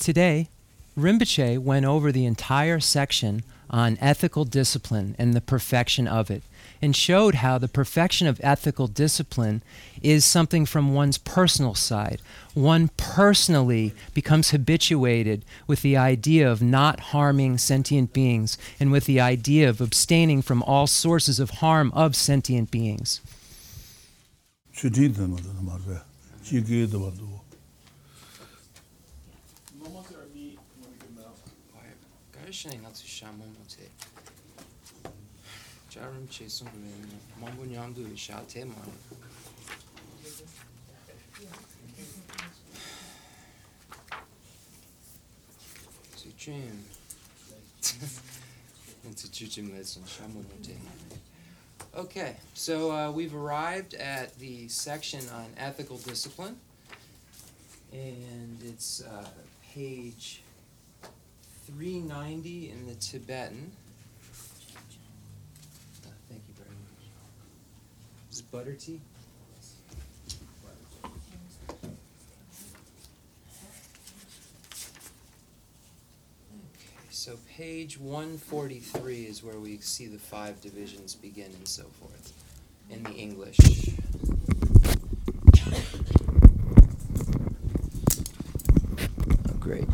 Today, Rinpoche went over the entire section on ethical discipline and the perfection of it, and showed how the perfection of ethical discipline is something from one's personal side. One personally becomes habituated with the idea of not harming sentient beings and with the idea of abstaining from all sources of harm of sentient beings. Okay, so we've arrived at the section on ethical discipline, and it's page 390 in the Tibetan. Thank you very much. Is it butter tea? Okay, so page 143 is where we see the five divisions begin and so forth in the English. Oh, great.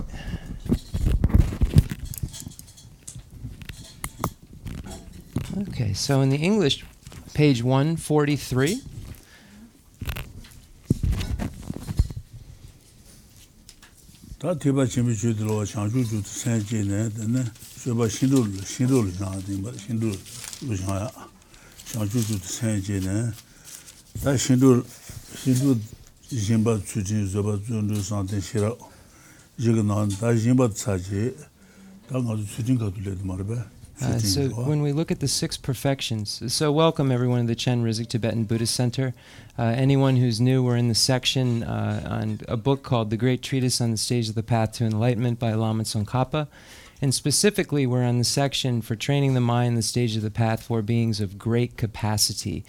Okay, so in the English, page 143. So when we look at the six perfections, so welcome everyone to the Chenrezig Tibetan Buddhist Center. Anyone who's new, we're in the section on a book called The Great Treatise on the Stages of the Path to Enlightenment by Lama Tsongkhapa. And specifically, we're on the section for training the mind, the stage of the path for beings of great capacity.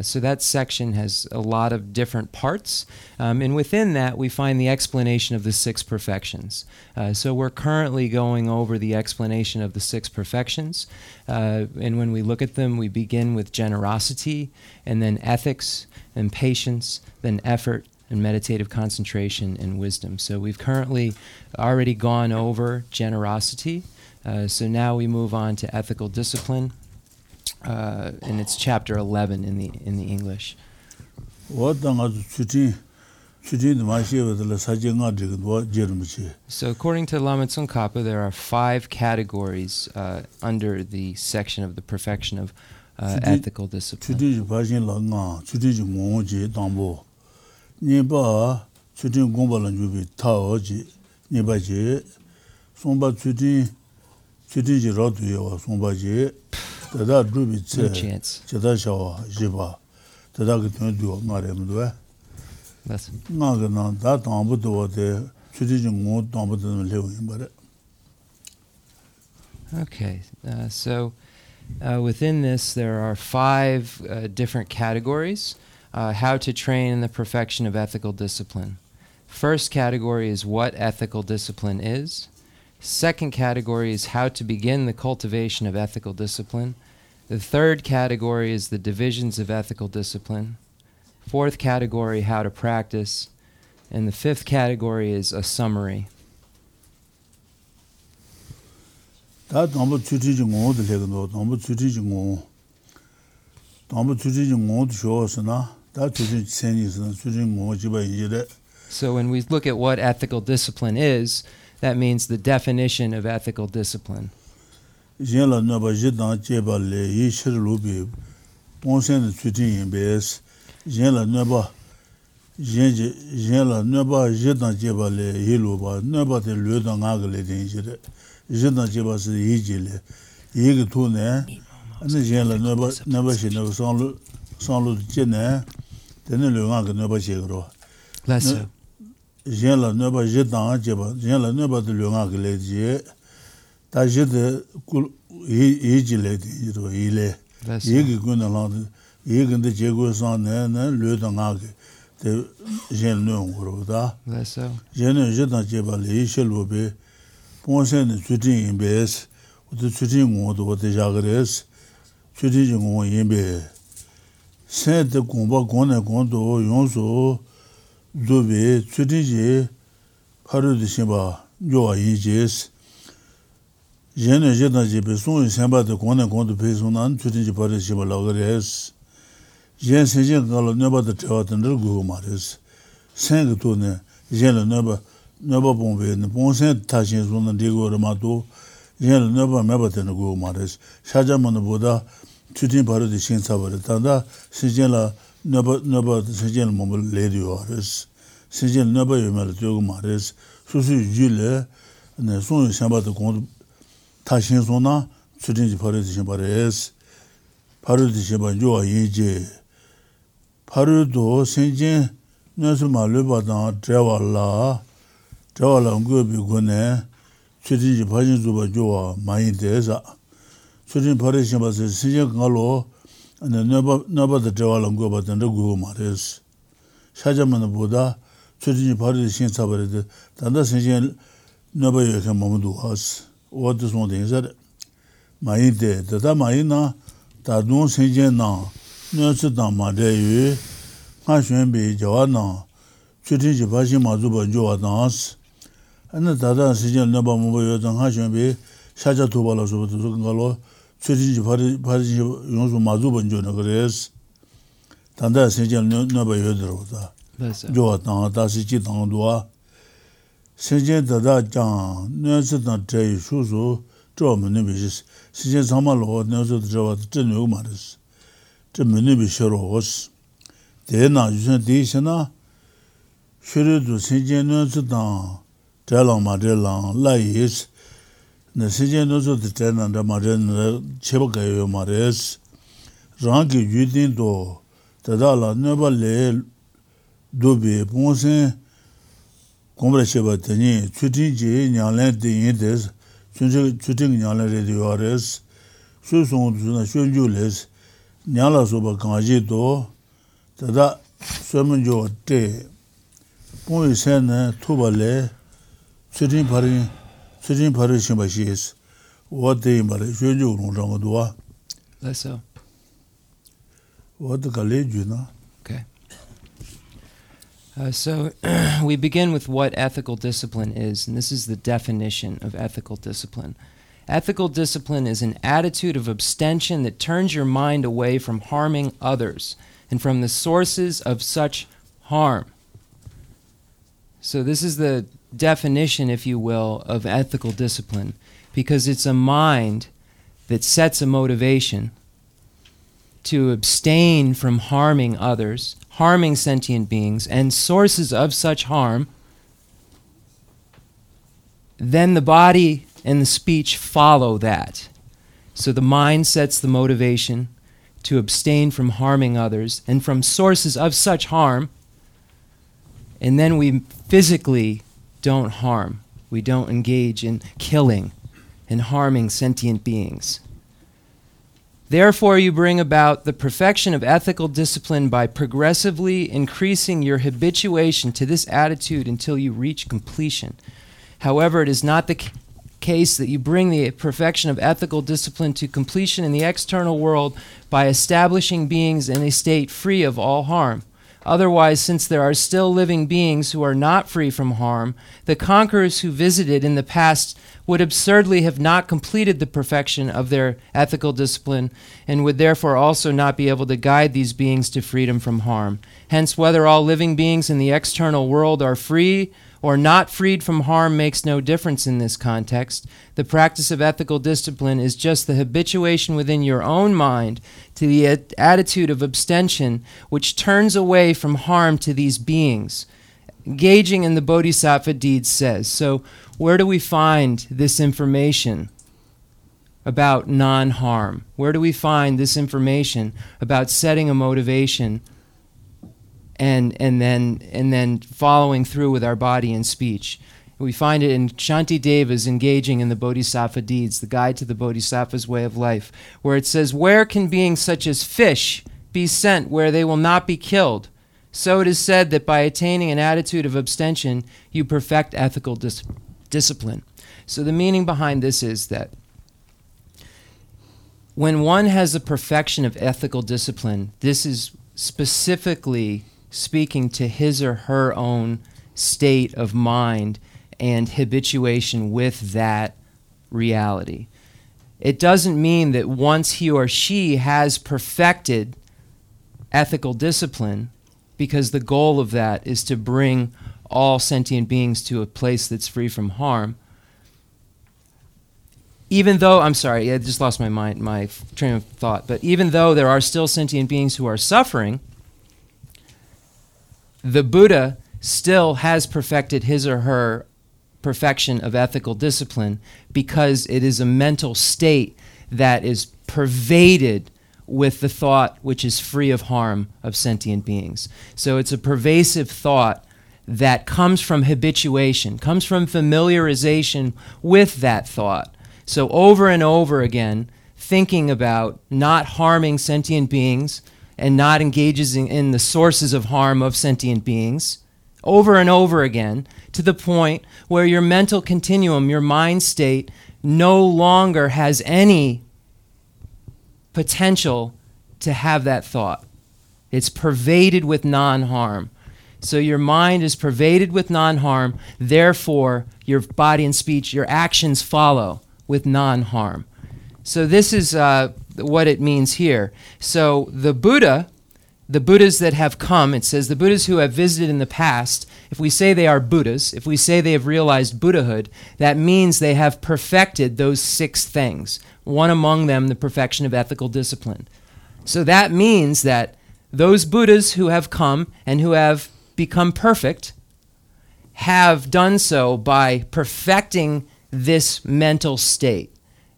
So that section has a lot of different parts. And within that, we find the explanation of the six perfections. So we're currently going over the explanation of the six perfections. And when we look at them, we begin with generosity, and then ethics, and patience, then effort, and meditative concentration and wisdom. So we've currently already gone over generosity. So now we move on to ethical discipline, and it's chapter 11 in the English. So according to Lama Tsongkhapa, there are five categories under the section of the perfection of ethical discipline. Niba Sutin Gombalanjubi Taoji, Nibaji, Somba Sutin Sutiji Rodri or Sombaji, Tada Drubi Chadashawa, Jiba, Tadakitu, Madame Due, Naganan, that Ambuto, the Sutijum Mont, Ambutan living, but. Okay, so within this, there are five different categories. How to train in the perfection of ethical discipline. First category is what ethical discipline is. Second category is how to begin the cultivation of ethical discipline. The third category is the divisions of ethical discipline. Fourth category, how to practice. And the fifth category is a summary. So when we look at what ethical discipline is, that means the definition of ethical discipline. That's so. Jen Sijin Galo never the Tawat and the Guru Maris. Sang to the Jen never Bombay and the Ponsen touches on the Digo Ramato. Jen never Mabat and the Guru Maris. Shajam on the Buddha, Tutin Paru the Shin Sabaratanda, Sijela never the Sijin Mobile Lady Horace. Sijin never you met Jogo Maris. Susi Jule and the Sun Samba the Condu Tashin Sona, Tutin Paru the Shimbares. Paru the Shibanjo Yiji. Parudo, Sinjin, Nasuma Lubadan, Travala, Travala Gubigone, Chitty Pajan Zubajoa, Maindeza, Chitty Parisian was a Sinjin Galo, and the number the Travala Gubat and the Guru Maris. Shajaman Buddha, Chitty Parisian Sabarit, Tanda Sinjin, never you can Mamudu us. What is one thing said? Mainde, Tata Maina, Tadun Sinjin now. Nurse Mashwin be Joanna, Chitty Pashi Mazuba Joa dance, and the Tata Sijan Naba Mobayot and Hashwin be Shaja Tubalas of the Sukangalo, Chitty Pashi Yosu Mazuba Jonagres, Tanda Sijan Naba Yodrota, Joatan, Tasichi Tandua, Sijan Tata Jan, Nurse Tante Shuzo, Drum Nibis, Sijan Samalo, Nurse Java Tenu Maris. The Munibisharos. Then I used Dishana. Should do Singenus down. Tell on Madelan, lies. The Singenus of the Ten and the Maden Chebucayo Mares. Ranky Judin do. Tadala never lay. Dobe Ponsin. Combrachebatani. Chutin J. Nyaland the Indes. Chutin Nyaland the Ores. Susan Jules. Nyala soba kanji to tada somenjo te poi sen tubale sitting pari shimashis what they mari shoju rong dua. That's so. What the college na? Okay. So we begin with what ethical discipline is, and this is the definition of ethical discipline. Ethical discipline is an attitude of abstention that turns your mind away from harming others and from the sources of such harm. So this is the definition, if you will, of ethical discipline, because it's a mind that sets a motivation to abstain from harming others, harming sentient beings, and sources of such harm. Then the body and the speech follow that. So the mind sets the motivation to abstain from harming others and from sources of such harm, and then we physically don't harm. We don't engage in killing and harming sentient beings. Therefore, you bring about the perfection of ethical discipline by progressively increasing your habituation to this attitude until you reach completion. However, it is not the case that you bring the perfection of ethical discipline to completion in the external world by establishing beings in a state free of all harm. Otherwise, since there are still living beings who are not free from harm, the conquerors who visited in the past would absurdly have not completed the perfection of their ethical discipline and would therefore also not be able to guide these beings to freedom from harm. Hence, whether all living beings in the external world are free or not freed from harm makes no difference in this context. The practice of ethical discipline is just the habituation within your own mind to the attitude of abstention, which turns away from harm to these beings. Engaging in the Bodhisattva Deeds says. So where do we find this information about non-harm? Where do we find this information about setting a motivation and then following through with our body and speech? We find it in Shantideva's Engaging in the Bodhisattva Deeds, The Guide to the Bodhisattva's Way of Life, where it says, "Where can beings such as fish be sent where they will not be killed, So it is said that by attaining an attitude of abstention, you perfect ethical discipline. So the meaning behind this is that when one has the perfection of ethical discipline, this is specifically speaking to his or her own state of mind and habituation with that reality. It doesn't mean that once he or she has perfected ethical discipline, because the goal of that is to bring all sentient beings to a place that's free from harm. Even though, I'm sorry, I just lost my train of thought, but even though there are still sentient beings who are suffering, the Buddha still has perfected his or her perfection of ethical discipline, because it is a mental state that is pervaded with the thought which is free of harm of sentient beings. So it's a pervasive thought that comes from habituation, comes from familiarization with that thought. So over and over again, thinking about not harming sentient beings and not engaging in the sources of harm of sentient beings, over and over again, to the point where your mental continuum, your mind state, no longer has any potential to have that thought. It's pervaded with non-harm. So your mind is pervaded with non-harm, therefore your body and speech, your actions follow with non-harm. So this is what it means here. So the Buddhas that have come, it says, the Buddhas who have visited in the past, if we say they are Buddhas, if we say they have realized Buddhahood, that means they have perfected those six things, one among them the perfection of ethical discipline. So that means that those Buddhas who have come and who have become perfect have done so by perfecting this mental state.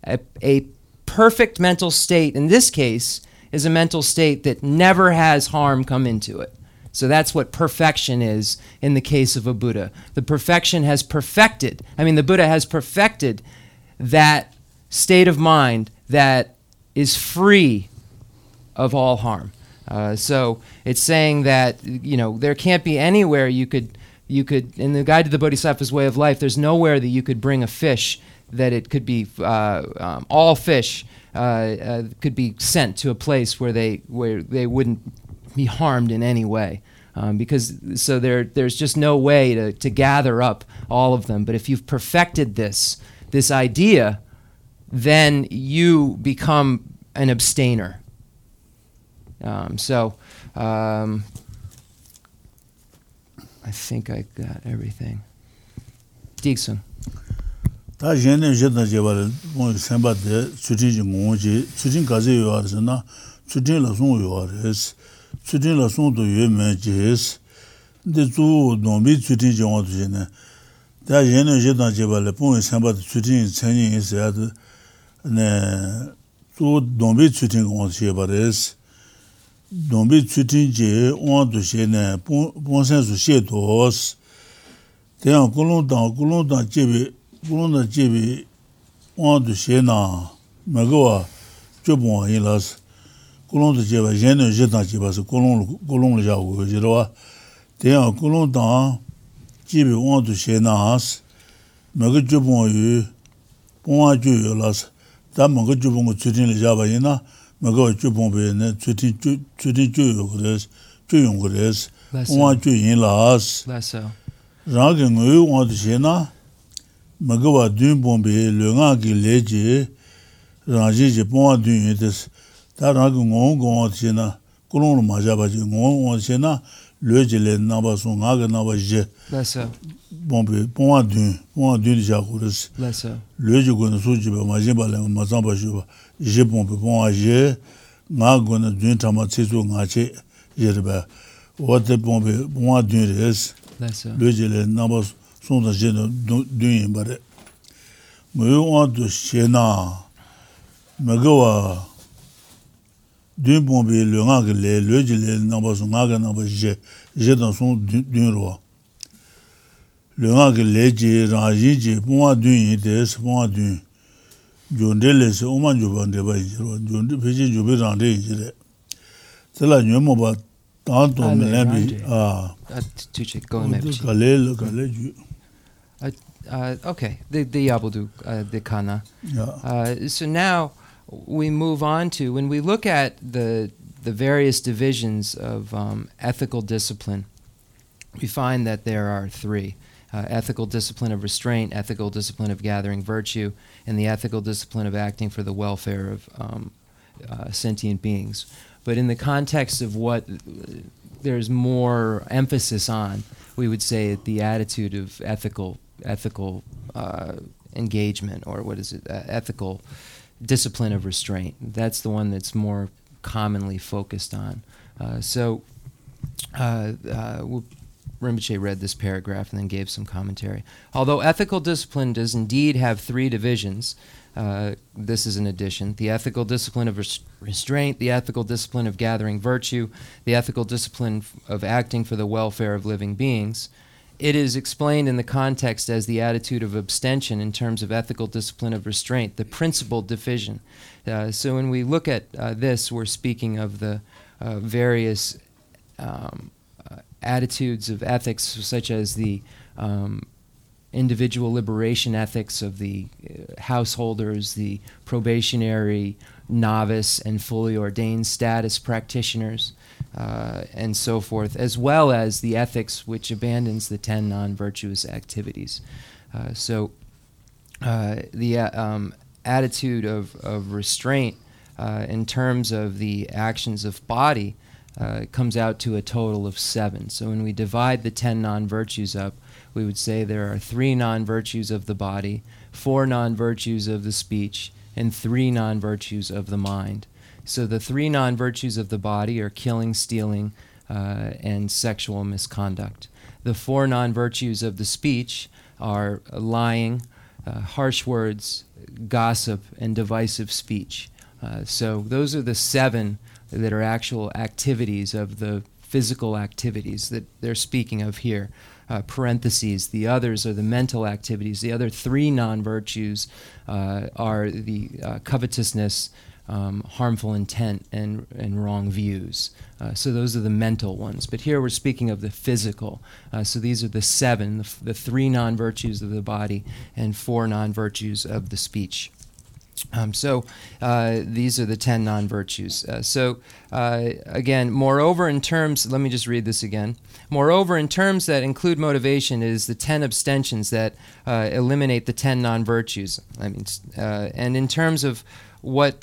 A perfect mental state, in this case, is a mental state that never has harm come into it. So that's what perfection is in the case of a Buddha. The Buddha has perfected that state of mind that is free of all harm. So it's saying that, there can't be anywhere you could, in the Guide to the Bodhisattva's Way of Life, there's nowhere that you could bring a fish that it could be, all fish could be sent to a place where they wouldn't be harmed in any way. Because there's just no way to gather up all of them. But if you've perfected this idea, then you become an abstainer. I think I got everything. Dixon. Dombi Chutin Jay on to Shane Ponsensu Shetos. They are Colonda Chibi on to Shena, Magoa, Jobon Hilas, Colonda Java, Jenna Jetta Chibas, Colon Jago, Jeroa. They are Colonda Chibi on to Shenas, Mago Jobon, Ponjulas, Tamago Jobon Chutin Javayena. Je pompe bon âge, n'a gonna d'une tamatisou ngache, yerba. What the pompe bon d'une res, le gel numbers sont de gene d'une barre. Mou on de chena, magoa d'une pompe le anglais, le gel numbers n'aganabaje, j'ai dans son d'une roi. Le anglais, j'ai rangi, j'ai bon d'une des bon d'une. Jundeles, Oman Jubande by Jiro, Jundipi Jubiran de Jire. Tell a new mobile Okay, the Yabuduk, the Kana. Yeah. So now we move on to, when we look at the various divisions of ethical discipline, we find that there are three. Ethical discipline of restraint, ethical discipline of gathering virtue, and the ethical discipline of acting for the welfare of sentient beings. But in the context of what there's more emphasis on, we would say the attitude of ethical engagement, or what is it, ethical discipline of restraint. That's the one that's more commonly focused on. Rinpoche read this paragraph and then gave some commentary. Although ethical discipline does indeed have three divisions, this is an addition, the ethical discipline of restraint, the ethical discipline of gathering virtue, the ethical discipline of acting for the welfare of living beings, it is explained in the context as the attitude of abstention in terms of ethical discipline of restraint, the principal division. So when we look at this, we're speaking of the various attitudes of ethics, such as the individual liberation ethics of the householders, the probationary novice and fully ordained status practitioners, and so forth, as well as the ethics which abandons the 10 non-virtuous activities. So the attitude of restraint in terms of the actions of body comes out to a total of 7. So when we divide the 10 non-virtues up, we would say there are 3 non-virtues of the body, 4 non-virtues of the speech, and 3 non-virtues of the mind. So the 3 non-virtues of the body are killing, stealing, and sexual misconduct. The 4 non-virtues of the speech are lying, harsh words, gossip, and divisive speech. So those are the 7 that are actual activities of the physical activities that they're speaking of here. Parentheses, the others are the mental activities. The other 3 non-virtues are the covetousness, harmful intent, and wrong views. So those are the mental ones. But here we're speaking of the physical. So these are the 7, the 3 non-virtues of the body and 4 non-virtues of the speech. So these are the 10 non-virtues. Let me just read this again. Moreover, in terms that include motivation, it is the 10 abstentions that eliminate the 10 non-virtues. And in terms of what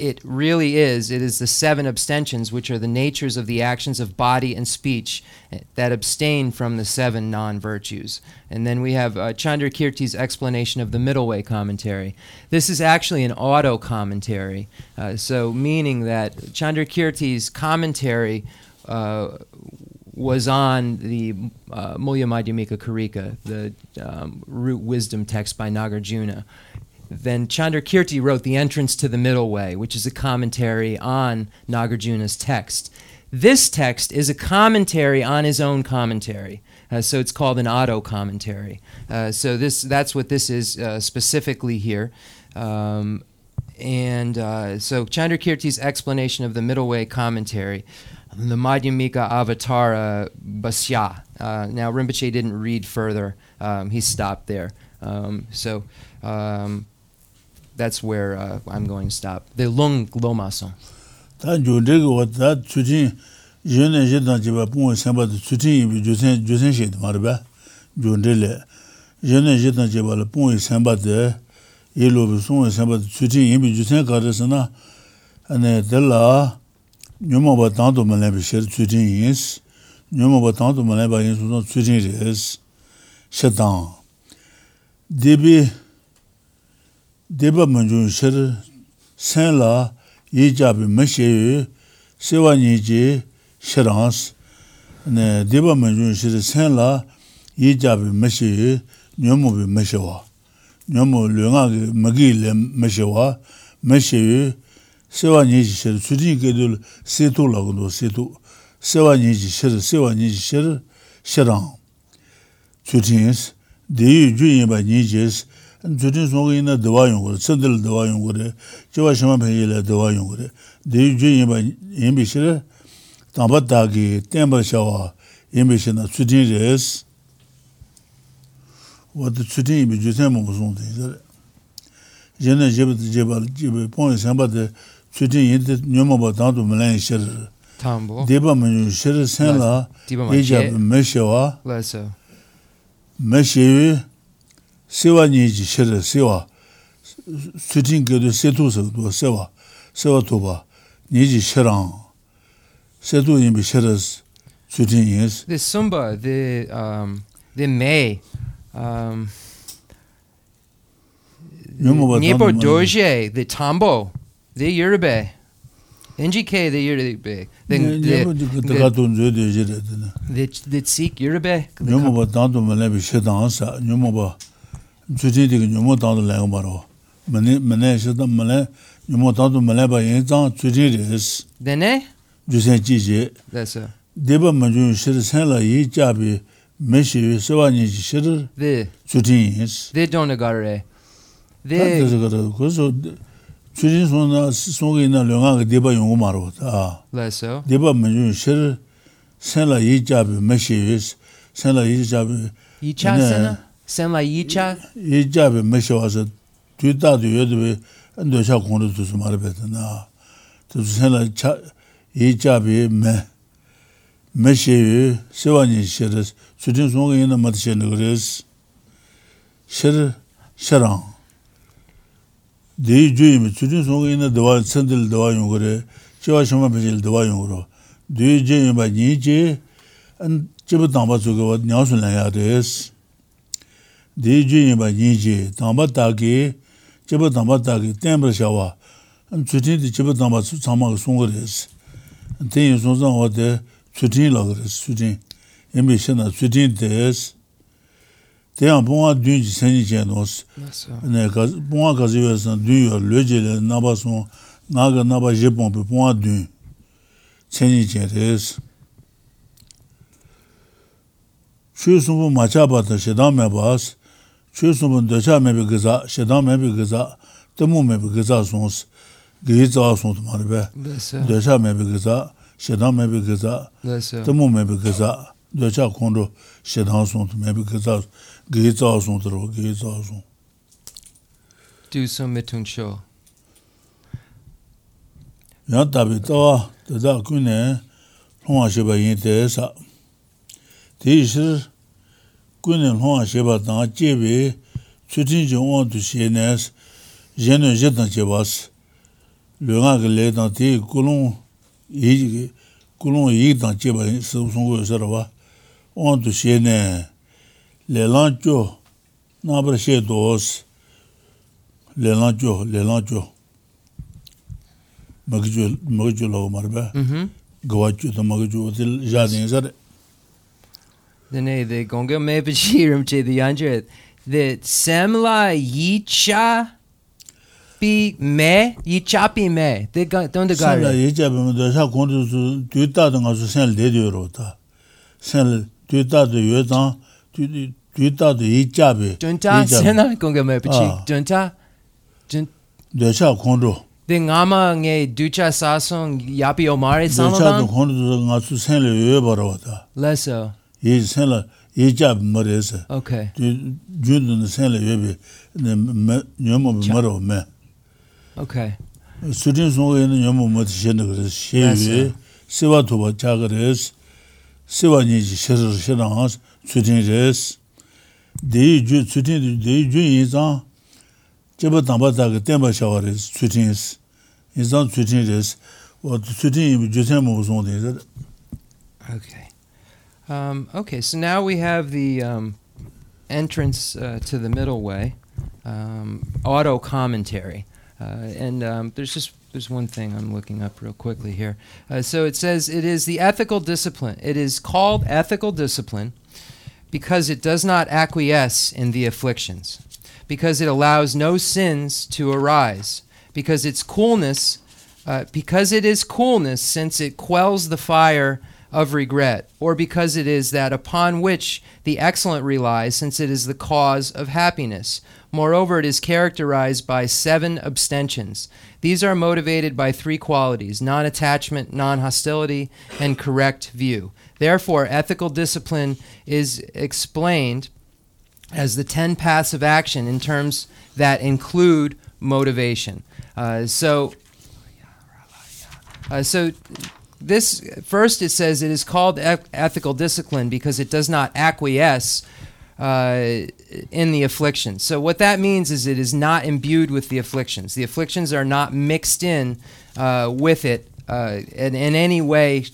it really is, it is the 7 abstentions, which are the natures of the actions of body and speech that abstain from the 7 non-virtues. And then we have Chandrakirti's explanation of the Middle Way commentary. This is actually an auto-commentary, so meaning that Chandrakirti's commentary was on the Mulamadhyamaka Karika, the root wisdom text by Nagarjuna. Then Chandrakirti wrote the Entrance to the Middle Way, which is a commentary on Nagarjuna's text. This text is a commentary on his own commentary, so it's called an auto-commentary. So that's what this is specifically here. So Chandrakirti's explanation of the Middle Way commentary, the Madhyamaka Avatara Bhashya. Now Rinpoche didn't read further. He stopped there. That's where I'm going to stop. The long Lomason. Deba Manjushri, Senla, Yejabi Meshe, Sewaniji, Sherans, and Deba Manjushri, Senla, Yejabi Meshe, Nomobi Meshewa, Nomo Lunagi, Magil, Meshewa, Meshe, Sewaniji, Sudikidul, Setu Lagudo, Setu, Sewaniji, Sheran. Sutins, the Junior by Nijis. And today's only in a divine wood, Sandal divine wood, Joashama Payla divine wood. Do you dream by Embishire? Tambadagi, Temba Shawa, Emission of Sudin. What the Sudin be Jutemo was on the Jenna Jibba Jibba Jibba points about the Sudin in the Numaba down to Malay Sherry. Tambo, Deba Manu Sherry Sella, Ejab Meshawa, Lesser Meshi Siwa Niji Sherry Siwa. Sudin go to Setus of Sewa, Sewatuba, Niji Sherang. This Sumba, the May, Nebo Doje, the Tambo, the Yoruba, NGK, the Yoruba, the Sikh Yoruba. Then, that's a Deba Majun Shirisella, ye jabi, Meshi, Sewani Shir, the Sudins, they don't agarre. They got a good Sudins on a song in a long deba Yomaro. Ah, lesser Deba Majun Shir, Sella ye jabi, Meshi, Sella ye jabi, Yicha, Sella Yicha, ye jabi, Meshi was a two thousand and the shock wanted to some arbet. Now, to Sella Ejabi me she Sewani Sheres, Sudin Song in the Matchenegres Sher Sherang. They dream, Sudin Song in the Dwar Sandal Dwayungre, Chawashama Pajil Dwayungro. Do you dream by Niji and Chibatamazuka, what Nyasunaya is? They dream by Niji, Tambataki, Chibatamataki, Temper Shower, and Sudin the Chibatamazuka Sungres. And then you saw what the Sudin loggers, Sudin, emission of Sudin days. They are born doing Senigenos, and they are born Kazuas and do your legend and Nabason, Naga Naba Japon, but born doing Senigenos. Choose some of Machabata, Shadame Bas, choose some of the Chame Begaza, Shadame Begaza, the Mume Begazasons. These are some of the Desha may be Gaza, Shedam may be Gaza, the moon may be Gaza, Desha Kondo, Shedam may be Gaza, Gates also, Gates also. Do some Mitun show. Yatabita, the Dakune, Homa Sheba in Tessa. Teacher Queen and Homa Sheba, Najibi, Sutinja want to see Nes, Jenna Jetanjebas. Lunga lay down tea, Kulon eat on Chiba in Sumsung Serva, on to Shene, Lelancho, Nabra Shedos, Lelancho, Modulo Marba, go out to the Modulo Jardins. The name the Gonga may be Shirim to the Andret, the Semla Yicha. Me, ye chappy me. They got don't the guy. Don't okay. Students know in the Yamamot Shenagres, Shave, Sewatuba Chagres, Sewanij Sherans, Sudinres, the Jun is on Jabatamba Temba Showers, Sudins, is on Sudinres, what Sudin Jutemo was on the okay. Okay, so now we have the entrance to the middle way, auto commentary. And there's one thing I'm looking up real quickly here. So it says it is the ethical discipline. It is called ethical discipline because it does not acquiesce in the afflictions, because it allows no sins to arise, because it is coolness since it quells the fire of regret, or because it is that upon which the excellent relies, since it is the cause of happiness. Moreover, it is characterized by 7 abstentions. These are motivated by 3 qualities: non-attachment, non-hostility, and correct view. Therefore, ethical discipline is explained as the 10 paths of action in terms that include motivation. So this first, it says it is called ethical discipline because it does not acquiesce in the afflictions. So what that means is it is not imbued with the afflictions. The afflictions are not mixed in with it in any way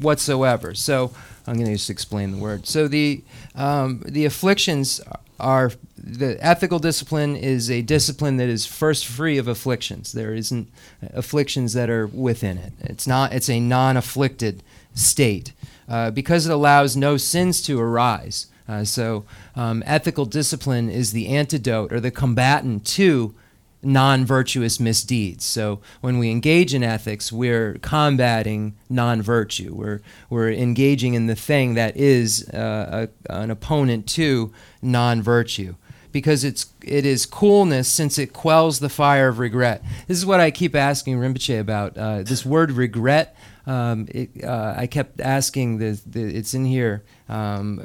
whatsoever. So I'm going to just explain the word. So the afflictions are, the ethical discipline is a discipline that is first free of afflictions. There isn't afflictions that are within it. It's not. It's a non-afflicted state because it allows no sins to arise. So ethical discipline is the antidote or the combatant to non-virtuous misdeeds. So when we engage in ethics, we're combating non-virtue. We're engaging in the thing that is an opponent to non-virtue, because it is coolness, since it quells the fire of regret. This is what I keep asking Rinpoche about. This word regret. I kept asking the it's in here. And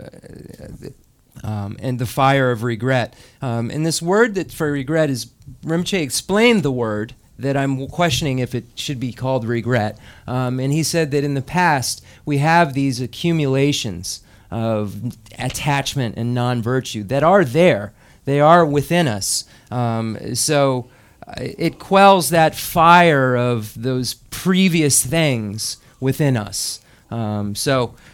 the fire of regret. And this word that for regret is, Rinpoche explained the word that I'm questioning if it should be called regret. And he said that in the past we have these accumulations of attachment and non-virtue that are there. They are within us. So it quells that fire of those previous things within us.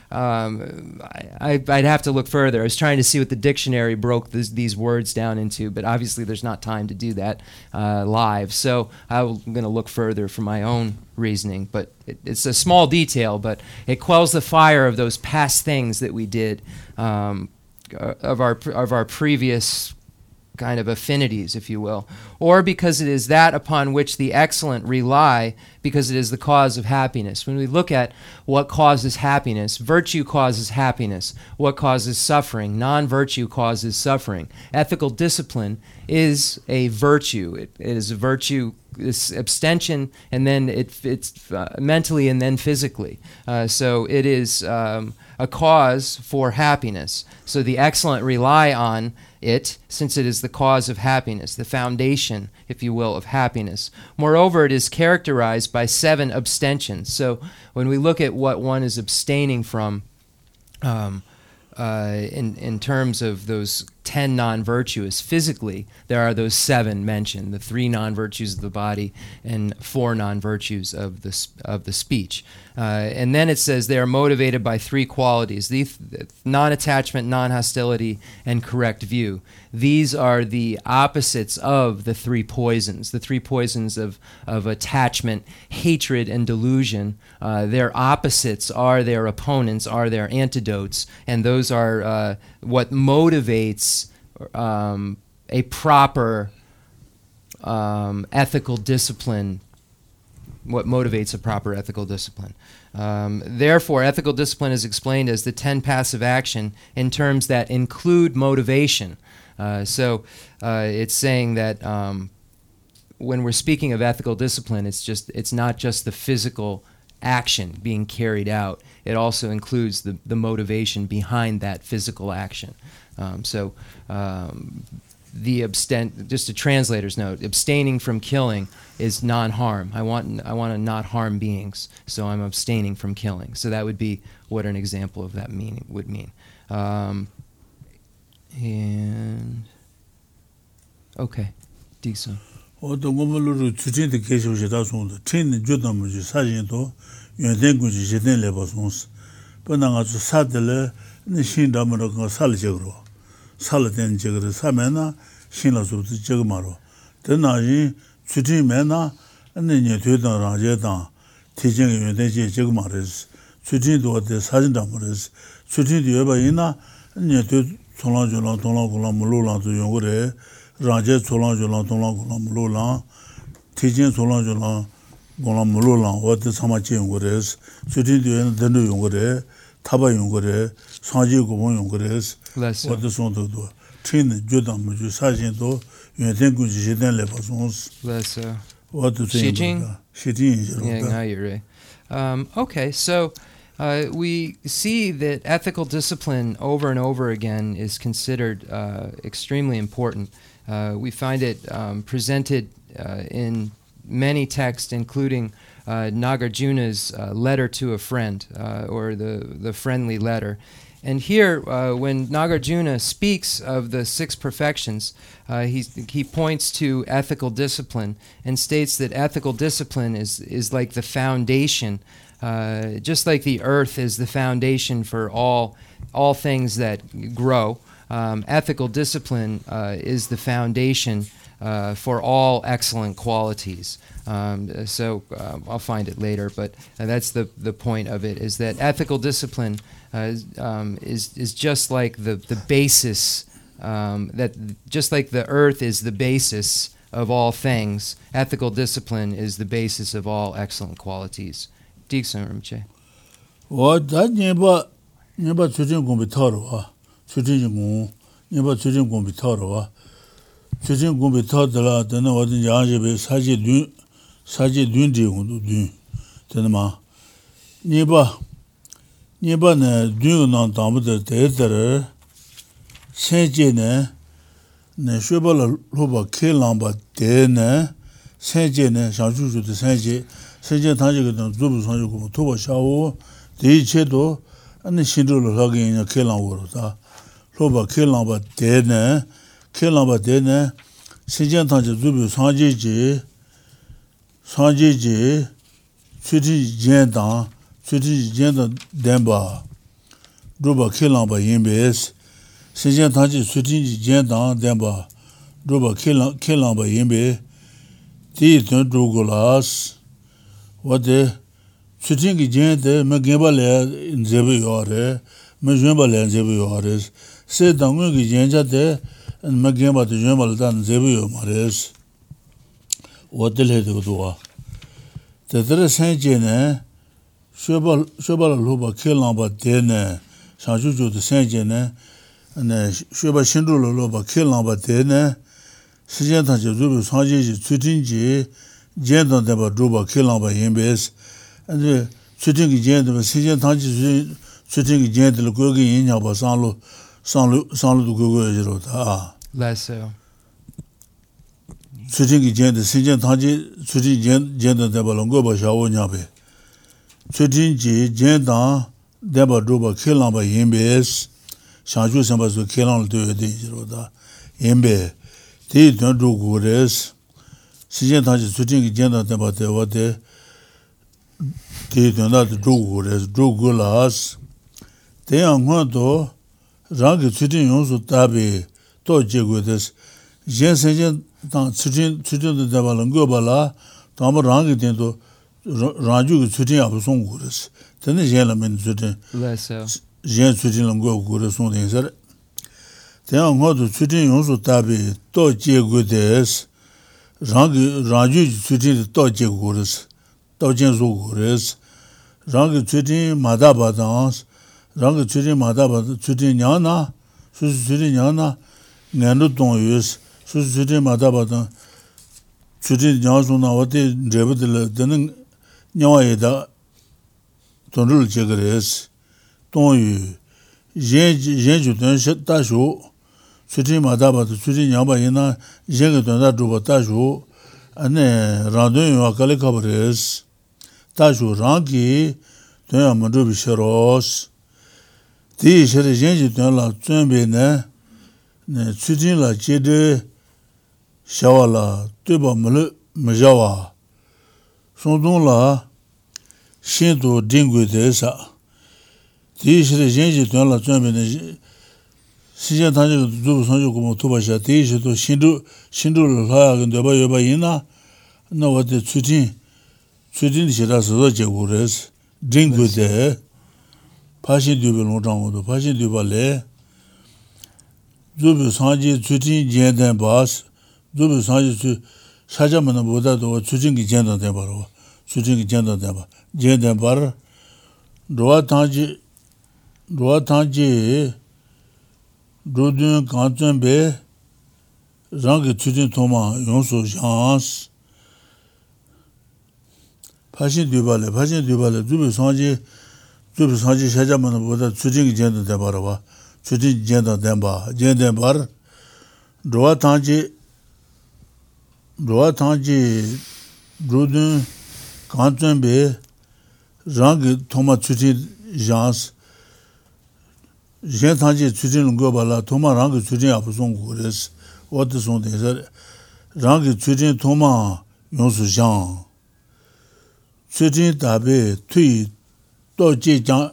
I'd have to look further. I was trying to see what the dictionary broke these words down into, but obviously there's not time to do that live. So I'm going to look further for my own reasoning. But it's a small detail, but it quells the fire of those past things that we did, of our previous kind of affinities, if you will, or because it is that upon which the excellent rely, because it is the cause of happiness. When we look at what causes happiness, virtue causes happiness. What causes suffering? Non-virtue causes suffering. Ethical discipline is a virtue. It is a virtue, this abstention, and then it's mentally and then physically. So it is a cause for happiness. So the excellent rely on it, since it is the cause of happiness, the foundation, if you will, of happiness. Moreover, it is characterized by 7 abstentions. So when we look at what one is abstaining from in terms of those 10 non-virtuous, physically there are those 7 mentioned: the 3 non-virtues of the body and 4 non-virtues of the speech. And then it says they are motivated by 3 qualities: the non-attachment, non-hostility, and correct view. These are the opposites of the 3 poisons. The 3 poisons of attachment, hatred, and delusion. Their opposites are their opponents, are their antidotes, and those are what motivates a proper ethical discipline. What motivates a proper ethical discipline. Therefore, ethical discipline is explained as the 10 paths of action in terms that include motivation. It's saying that when we're speaking of ethical discipline, it's not just the physical action being carried out. It also includes the motivation behind that physical action. Just a translator's note: abstaining from killing is non-harm. I want to not harm beings, so I'm abstaining from killing. So that would be what an example of that meaning would mean. Okay, Dixon. Salatin Jagger Samena, Shilas of the Jagamaro. Then I treaty mena, and then you tutor Rajeta, teaching you the Jagamaris, treating to what the Sajidamaris, treating to Ebaina, and you took Solangulan Tolongulam Lula to Yongore, Rajet Solangulan Tolongulam Lula, teaching Solangulan Golam Mulolang, what the Samachin Gores, Sudidu and the New Yungore, Taba Yungore, Sanji Gomon Yungores, what the son to do. Tin, Judam, Jusajin, though, you think with Jidan Levasons. Lesser. What to think? Shijin. Yeah, now you're right. Okay, so we see that ethical discipline over and over again is considered extremely important. We find it presented in many texts, including Nagarjuna's letter to a friend, or the friendly letter. And here, when Nagarjuna speaks of the six perfections, he points to ethical discipline and states that ethical discipline is like the foundation, just like the earth is the foundation for all things that grow. Ethical discipline is the foundation for all excellent qualities. So I'll find it later, but that's the point of it, is that ethical discipline is just like the basis, that just like the earth is the basis of all things, ethical discipline is the basis of all excellent qualities. Diksen Rinpoche. What that neba chujin gumbi taro, chujin gumbi taro, then what in Yanjabe Saji Dundi Tenema Neba. Niban doing on the theatre, Saint Jane, Neshubal Luba Kilamba Dene, Saint Jane, Shanju to Saint Jane Tanjakan, Dubu Sanjuku, Tuba Shao, the Cheto, and the Shindul Logging in a Kilan Water. Luba Kilamba Dene, Saint Jane Tanja Dubu Sanjiji, City Jendan. Gender Demba, Druba Kilamba Yimbes, Sinjan Taji, Sutinji Jendan Demba, Druba Kilamba Yimbe, Tea Drugolas, what the Sutingi Jente, Magimbaler in Zebu Yore, Majumbaler in Zebu Yores, said Dangugi Jenja there, and Magimba to Jumbal than Zebu Mares. What the lady would do. The dress ain't Jane. Shubal Luba Kilamba Dene, Sanjuju the Saint Jene, and Shuba Shindula Luba Kilamba Dene, Sijanta Jubu Sanji, Tutinji, Jendan Deba Druba Kilamba Yimbes, and the Tutingi Jendam, Sijantanji, Tutingi Jendal Gogi in Yaba Sanlu Gugurota. Lasso Tutingi Jend, Sijantanji, Tutingi Jendan Deba Longoba Shao Nyabe. Sutinji, Jendan, Deba Druba Kilamba Yimbes, Sanju Sambas to Kilan to Dingeroda, Yimbe, T. Dundugures, Sijantaji Sutingi Jendan Deba de Wate, T. Dundugures, Drugulas, Te Anguanto, Rangi Sutin Yonsu Tabi, Tojigudes, Jensen Sutin Sutin Deba Langobala, Tamarangi Tinto. Ranju Sutin Abson Gurus, then is Yelaman Sutin, Jan Sutin and Go Gurus on the insert. Then I'm going to Sutin also Tabi, Tochi Gudes, Ranju Sutin Tochi Gurus, Tochin Zogures, Rangu Sutin Madaba Dance, Rangu Sutin Madaba Sutin Yana, Sutin Yana, Nanuton Use, Sutin Madaba, Sutin Johnson, what they dreaded the Nyoida Tonrul Jagres, Tonu, Jenjutan Tasho, Sutin Madaba, Sutin Yabayana, Jengutan Druba Tasho, and Randun Akalikabres, Tasho Ranki, Tunamandubi Sheros, T. Jenjutan La Tumbene, Sutin La Chede Shawala, Tuba Majawa. Sondon la Shinto Dinguidesa. Tish the Jenji to La Tumbin Sijantan Dubu Sanjukum Tubasha, Tish to Shindu Lag and the Bayobayina. No, what the Sutin Shiras Rogers, Dinguide, Pashin Dubilon, Pashin Dubale, Dubu Sanji, Sutin Jendan Bas, Dubu Sanji. 사자만은 보다도 추진기 전에 되버려. shooting Jendadeva. Jendabar, Duatanji, Dudun Canton Bay, Zangi Tutin Toma, Yonso Jans, Passion Dubale, Dubisanji Shajaman with a shooting Jendabarava, shooting Jendademba, Jendabar, Duatanji, Dudun Canton Bay, Zangi Toma Tutin Jans. Gentanji Tudin Gobala, Toma Rangi Tudin Abuzonguris, what is on the Rangi Tudin Toma, Yonsujan Tudin Tabe, Tui, Dojan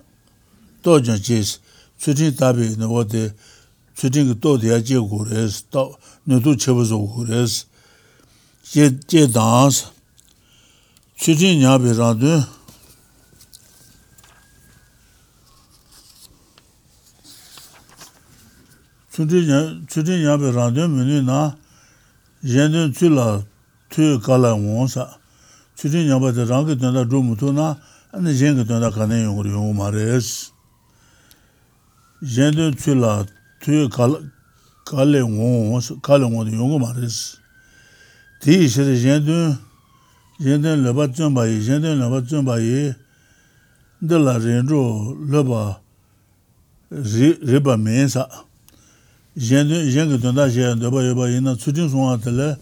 Chis, Tudin Tabe, no what the Tudin Dodia Gores, Nudu Chebuzo Gores, Jedans Tudin Yabi Randu. Tudin Yabi Randum Munina, Jendun Tula, Two Kala Wonsa, Tudin Yaba the Ranket and the Drumutuna, and the Jengatana Kane or Yomares. Jendun Tula, Two Kale Wons, Kalamon Yomares. Tea said Jendun Labatun by Jendun Labatun by the Larendro, Leba Riba Mensa. Jenga Dunda Jeba in a shooting song at the left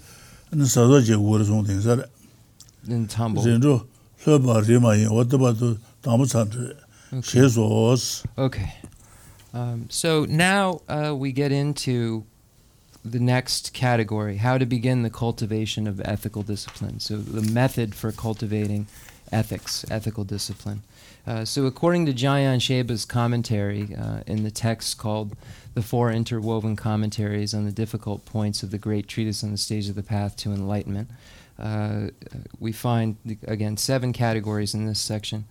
and Sazaji was on things that Zendro, Herba Rima, what about Thomas Hunter? Okay. So now we get into the next category, how to begin the cultivation of ethical discipline. So the method for cultivating ethics, ethical discipline. So according to Jayan Sheba's commentary in the text called The Four Interwoven Commentaries on the Difficult Points of the Great Treatise on the Stages of the Path to Enlightenment, we find, again, 7 categories in this section.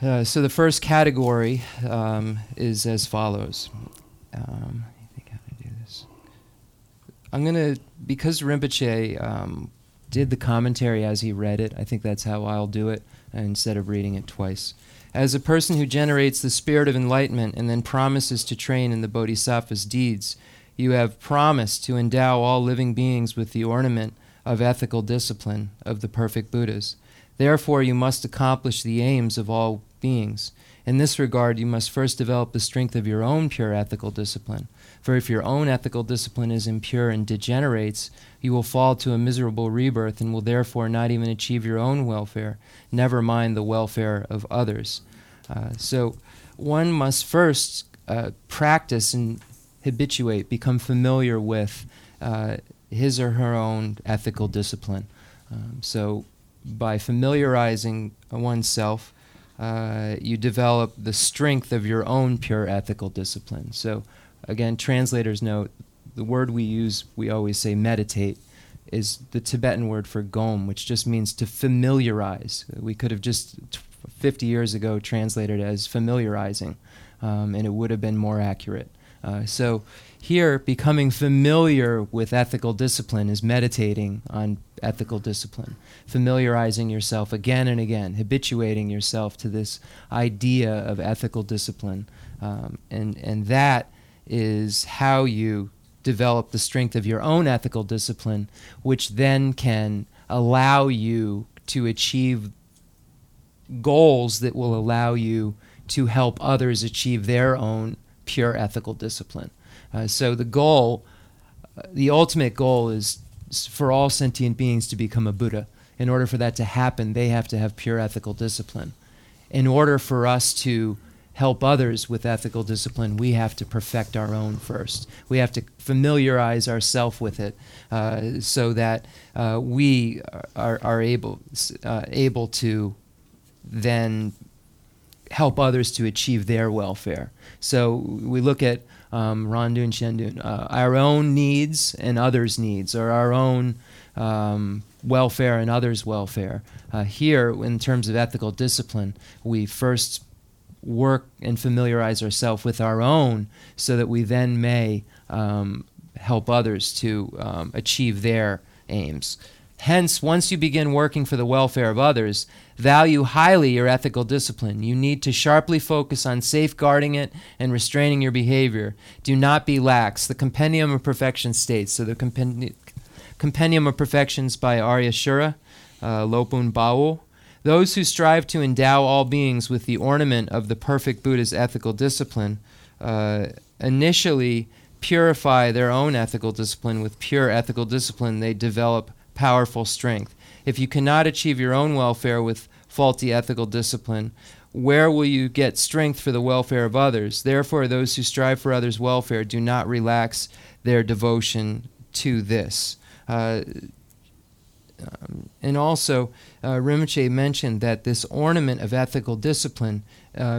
So the first category is as follows. I think how to do this. I'm going to, because Rinpoche did the commentary as he read it, I think that's how I'll do it instead of reading it twice. As a person who generates the spirit of enlightenment and then promises to train in the Bodhisattva's deeds, you have promised to endow all living beings with the ornament of ethical discipline of the perfect Buddhas. Therefore, you must accomplish the aims of all beings. In this regard, you must first develop the strength of your own pure ethical discipline. For if your own ethical discipline is impure and degenerates, you will fall to a miserable rebirth and will therefore not even achieve your own welfare, never mind the welfare of others. So one must first practice and habituate, become familiar with his or her own ethical discipline. So by familiarizing oneself, you develop the strength of your own pure ethical discipline. So again, translators note, the word we use, we always say meditate, is the Tibetan word for gom, which just means to familiarize. We could have just 50 years ago translated as familiarizing, and it would have been more accurate. So here, becoming familiar with ethical discipline is meditating on ethical discipline, familiarizing yourself again and again, habituating yourself to this idea of ethical discipline, and that is how you develop the strength of your own ethical discipline, which then can allow you to achieve goals that will allow you to help others achieve their own pure ethical discipline. So the goal, the ultimate goal is for all sentient beings to become a Buddha. In order for that to happen, they have to have pure ethical discipline. In order for us to help others with ethical discipline, we have to perfect our own first. We have to familiarize ourselves with it so that we are able to then help others to achieve their welfare. So we look at Randun Shendun, our own needs and others' needs, or our own welfare and others' welfare. Here, in terms of ethical discipline, we first work and familiarize ourselves with our own so that we then may help others to achieve their aims. Hence, once you begin working for the welfare of others, value highly your ethical discipline. You need to sharply focus on safeguarding it and restraining your behavior. Do not be lax. The Compendium of Perfections states, so the Compendium of Perfections by Arya Shura, Lopun Bao, those who strive to endow all beings with the ornament of the perfect Buddha's ethical discipline initially purify their own ethical discipline. With pure ethical discipline, they develop powerful strength. If you cannot achieve your own welfare with faulty ethical discipline, where will you get strength for the welfare of others? Therefore, those who strive for others' welfare do not relax their devotion to this. And also, Rinpoche mentioned that this ornament of ethical discipline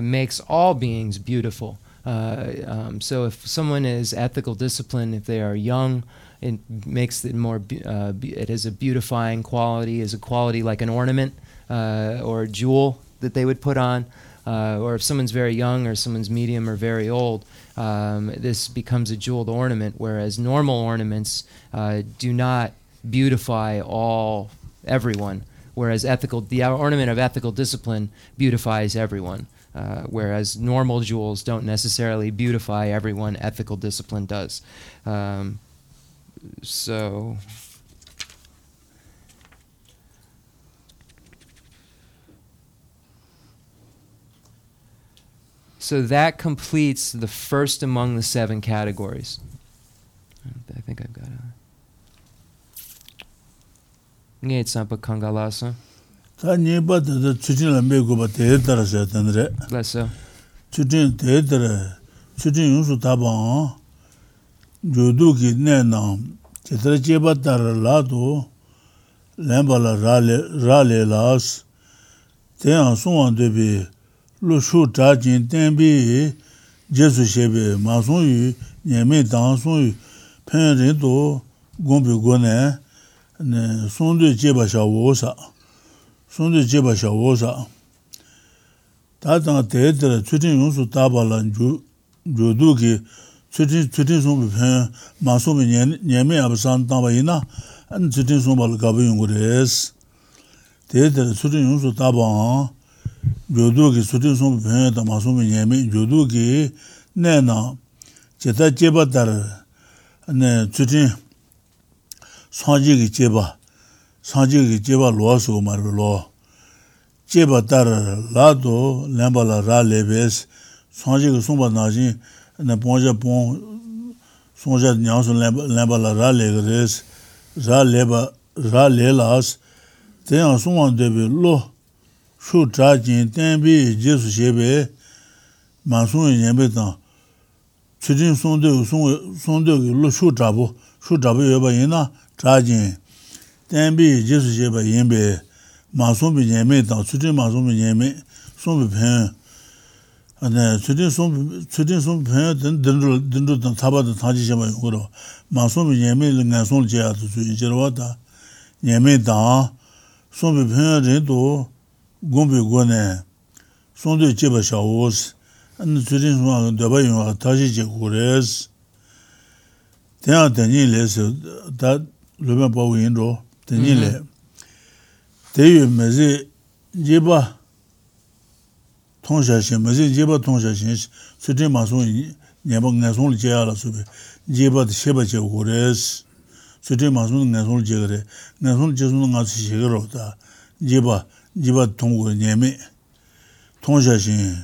makes all beings beautiful. So if someone is ethical discipline, if they are young, it makes it more, it has a beautifying quality, is a quality like an ornament or a jewel that they would put on. Or if someone's very young or someone's medium or very old, this becomes a jeweled ornament, whereas normal ornaments do not beautify everyone, whereas the ornament of ethical discipline beautifies everyone. Whereas normal jewels don't necessarily beautify everyone, ethical discipline does. So, that completes the first among the seven categories. I think I've got a... Ngetsampa Kangalasa. Bless her. Juduki Nenam, Chetrachibatara Lado, Lambala Rale Las, Ten Suan Debi, Lushu Tajin Tenbi, Jesu Shebe, Masun, Yemi Dansun, Penrito, Gumbi Gone, Sundu Jebashawosa, Tatan Tetra, Chutin Yusu Tabalan Juduki. Chutin Sumbi Pen, Masumi Yemi Absan Tabaina, and Chutin Sumbal Gabu Gures. Theatre Chutin Yusu Taban, Joduki, Chutin Sumbi Pen, Masumi Yemi, Joduki, Nena, Cheta Chebatar, and Chutin Sanjiki Cheba Losu Marlo, Chebatar Lado, Lambala Ralebes, Sanjiki Sumba Najin. And upon Japon, Sonja Nyanson Lambala Rallegres, Raleba Ralelas, they are someone they will low. Shoot charging, ten be Jesus Shebe, Manson in Yemetan. Children Sunday will shoot trouble Yebaina, charging. Ten be Jesus Sheba Yembe, Manson be Yemetan, Children Manson be Yeme, some be him. And then Chudin Sum Dendro Tabata Tajima Guru, Masum Yemil Nason Jia to Jerwata, Yemeda, Sumbi Penrito, Gumbi Gone, Sunday Chiba Shawos, and Chudin Sum Dabayo Tajija Gures. They are Tenile, that Lumabo Indo, Tenile. They Mezi Jiba. Mazi Jeba Tonshash, Sutin Mason, Yabang Nason Jala Subi, Jeba the Shebache Gores, Sutin Mason Nason Jere, Nason Jason Nasirota, Jeba Tongo Yemi, Tonshash,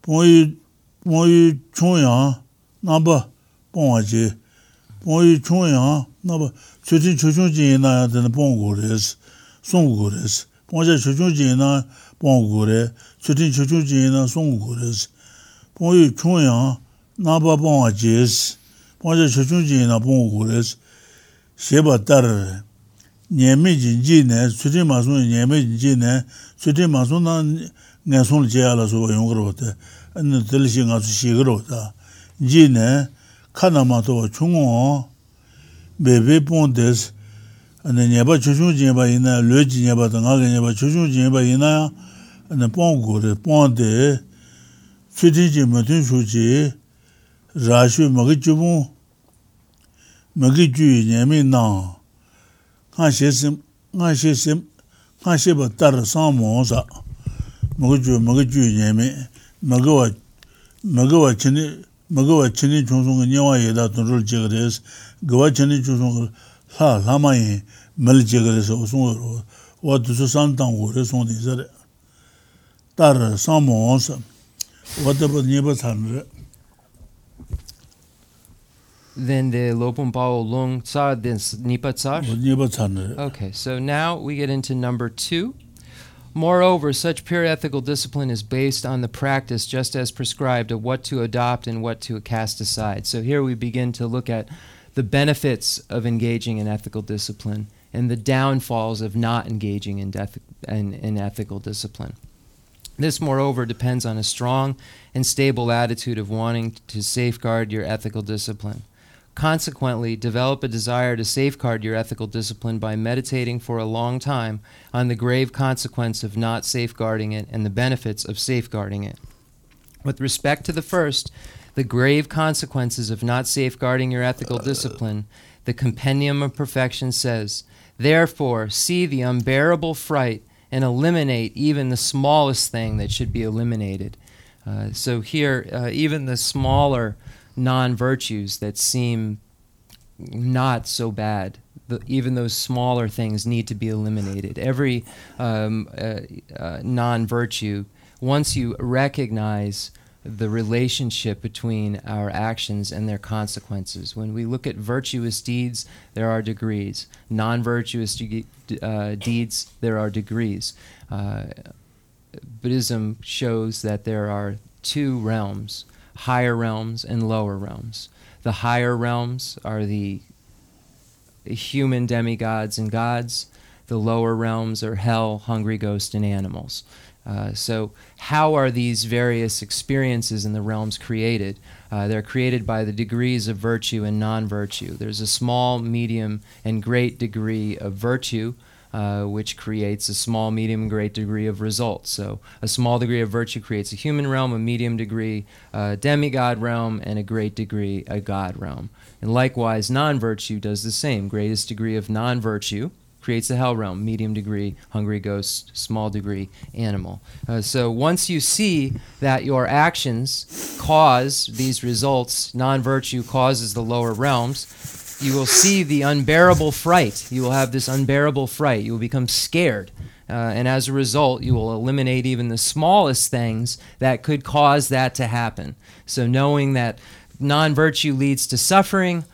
Poi Choyan, Naba, Pongaji, Poi Choyan, Naba, Sutin Chuchujina than the Pongores, Songores, Ponja Chuchujina. Pongore, Chutin Chuchujina, Songores, Pongi Choyan, Naba Pongajes, Ponja Chuchujina, Pongores, Shebatar, Yemijin Jine, Sutin Mason, Yemijin Jine, Sutin Mason, Nason Jala Soyongrota, and the Telishing of Shigrota, Jine, Kanamato, Chungo, Bebe Pontes, and the Yaba Chuchujina, Luigi Yabatanga, Yaba Chuchujina. And upon good point, Sitting Matin Suji, Rashu Magijumu Magijuin, I mean now. Then the Lopun Bao Long Tsar, then Nipa Tsar? Nipa Tsar. Okay, so now we get into number 2. Moreover, such pure ethical discipline is based on the practice, just as prescribed, of what to adopt and what to cast aside. So here we begin to look at the benefits of engaging in ethical discipline and the downfalls of not engaging in ethical discipline. This, moreover, depends on a strong and stable attitude of wanting to safeguard your ethical discipline. Consequently, develop a desire to safeguard your ethical discipline by meditating for a long time on the grave consequence of not safeguarding it and the benefits of safeguarding it. With respect to the first, the grave consequences of not safeguarding your ethical discipline, the Compendium of Perfection says, "Therefore, see the unbearable fright and eliminate even the smallest thing that should be eliminated." So here, even the smaller non-virtues that seem not so bad, even those smaller things need to be eliminated. Every non-virtue, once you recognize the relationship between our actions and their consequences. When we look at virtuous deeds, there are degrees. Non-virtuous deeds, there are degrees. Buddhism shows that there are 2 realms, higher realms and lower realms. The higher realms are the human demigods and gods. The lower realms are hell, hungry ghosts, and animals. So how are these various experiences in the realms created? They're created by the degrees of virtue and non-virtue. There's a small, medium, and great degree of virtue, which creates a small, medium, and great degree of results. So a small degree of virtue creates a human realm, a medium degree, a demigod realm, and a great degree, a god realm. And likewise, non-virtue does the same. Greatest degree of non-virtue creates the hell realm, medium degree, hungry ghost, small degree, animal. So once you see that your actions cause these results, non-virtue causes the lower realms, you will see the unbearable fright. You will have this unbearable fright. You will become scared. And as a result, you will eliminate even the smallest things that could cause that to happen. So knowing that non-virtue leads to suffering,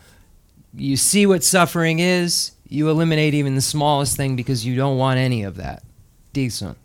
you see what suffering is, you eliminate even the smallest thing because you don't want any of that. Decent.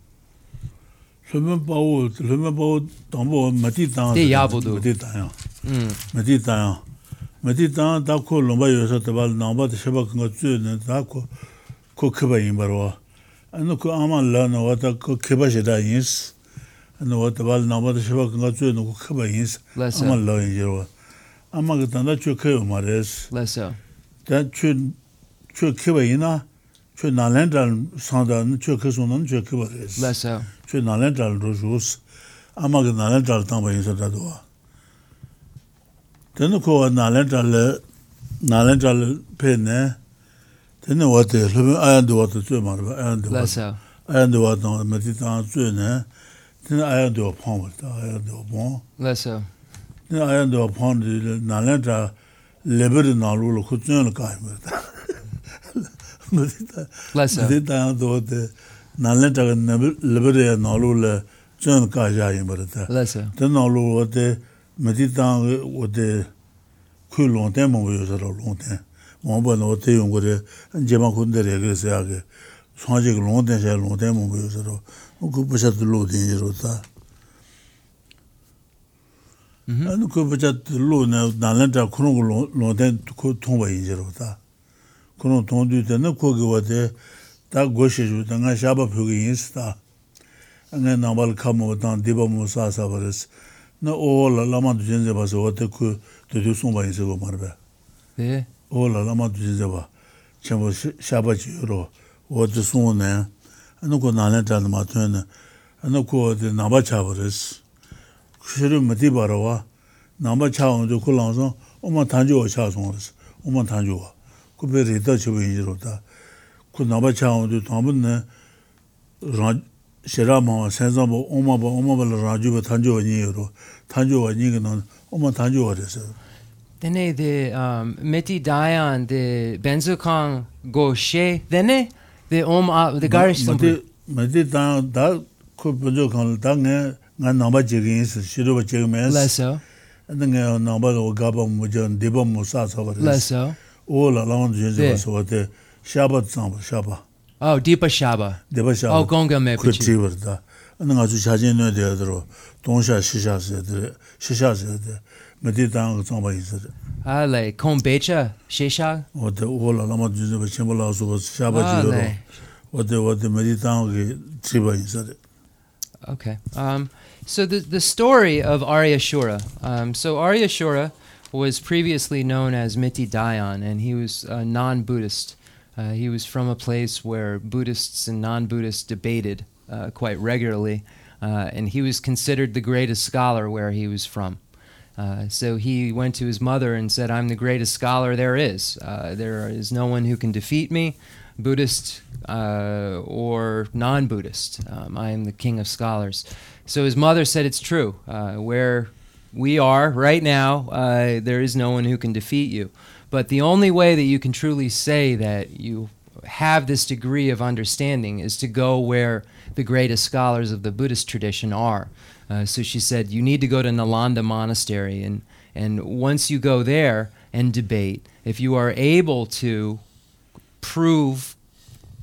ku naba chao du tambun ne shera ma senza bo oma ba raju ba tanjo ni no oma tanjo de se dene de Metidayan de Benzukang Goshe dene de oma de garish Metidayan da ku Benzukang da ne nga naba jigin se shiro ba jigmes lasso nga naba lo gaba mo jan deba mo sa sa ba lasso ola laon je so te Shaba tsamba, Shaba. Oh, Deepa Shaba. Deepa Shaba. Oh, Gonga Mepichi. Kurtiver da. Nangazu shajin no de adro. Tonsha shisha zedre. Shisha zedre. Meditang tsamba izre. Ale, kombecha, shisha. Ode ola lama dzeba chimbola so Shaba dzero. Ode meditang tsiba izre. Okay. So the story of Arya Shura. So Arya Shura was previously known as Metidayan, and he was a non-Buddhist. He was from a place where Buddhists and non-Buddhists debated quite regularly, and he was considered the greatest scholar where he was from. So he went to his mother and said, I'm the greatest scholar there is. There is no one who can defeat me, Buddhist or non-Buddhist. I am the king of scholars. So his mother said, it's true. Where we are right now, there is no one who can defeat you. But the only way that you can truly say that you have this degree of understanding is to go where the greatest scholars of the Buddhist tradition are. So she said, you need to go to Nalanda Monastery, and once you go there and debate, if you are able to prove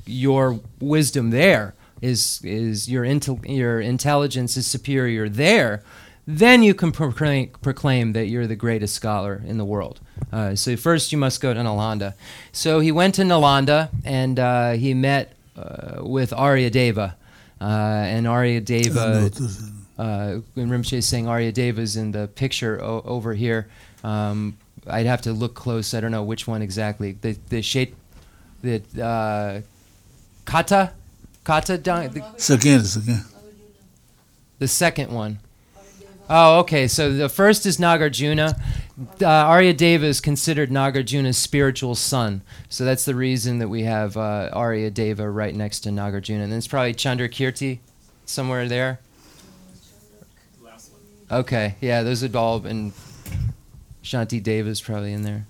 your wisdom there, is your intelligence is superior there, then you can proclaim that you're the greatest scholar in the world. So first you must go to Nalanda. So he went to Nalanda, and he met with Aryadeva. And Aryadeva, when Rinpoche is saying Aryadeva is in the picture over here, I'd have to look close. I don't know which one exactly. The Kata? The second one. Oh, okay. So the first is Nagarjuna. Aryadeva is considered Nagarjuna's spiritual son. So that's the reason that we have Aryadeva right next to Nagarjuna. And then it's probably Chandrakirti somewhere there. Okay. Yeah, those are all in. Shantideva's probably in there.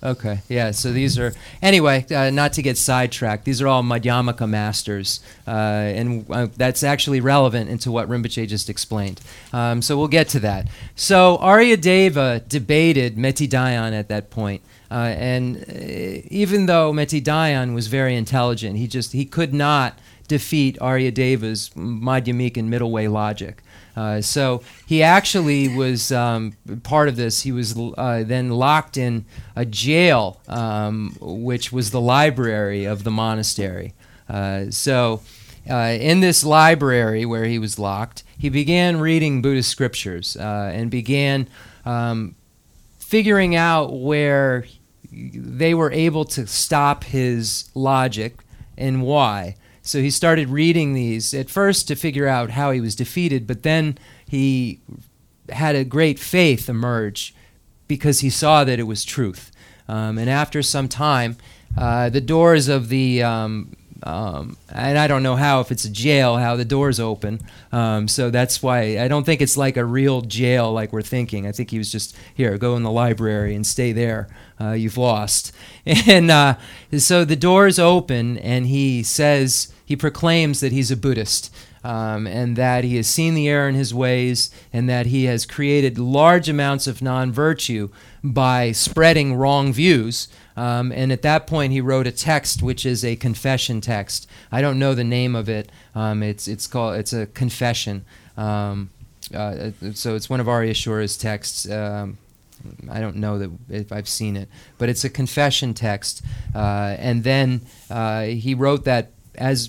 Okay, yeah, so these are... Anyway, not to get sidetracked, these are all Madhyamaka masters, and that's actually relevant into what Rinpoche just explained. So we'll get to that. So Aryadeva debated Metidayan at that point, and even though Metidayan was very intelligent, he could not defeat Aryadeva's Madhyamik and middle way logic. So he actually was part of this. He was then locked in a jail, which was the library of the monastery. So in this library where he was locked, he began reading Buddhist scriptures and began figuring out where they were able to stop his logic and why. So he started reading these at first to figure out how he was defeated, but then he had a great faith emerge because he saw that it was truth. And after some time, the doors of the, and I don't know how, if it's a jail, how the doors open. So that's why I don't think it's like a real jail like we're thinking. I think he was just, here, go in the library and stay there. You've lost. And so the doors open, and he says, he proclaims that he's a Buddhist, and that he has seen the error in his ways, and that he has created large amounts of non-virtue by spreading wrong views. And at that point, he wrote a text, which is a confession text. I don't know the name of it. It's a confession. So it's one of Arya Shura's texts. I don't know that if I've seen it, but it's a confession text. And then he wrote that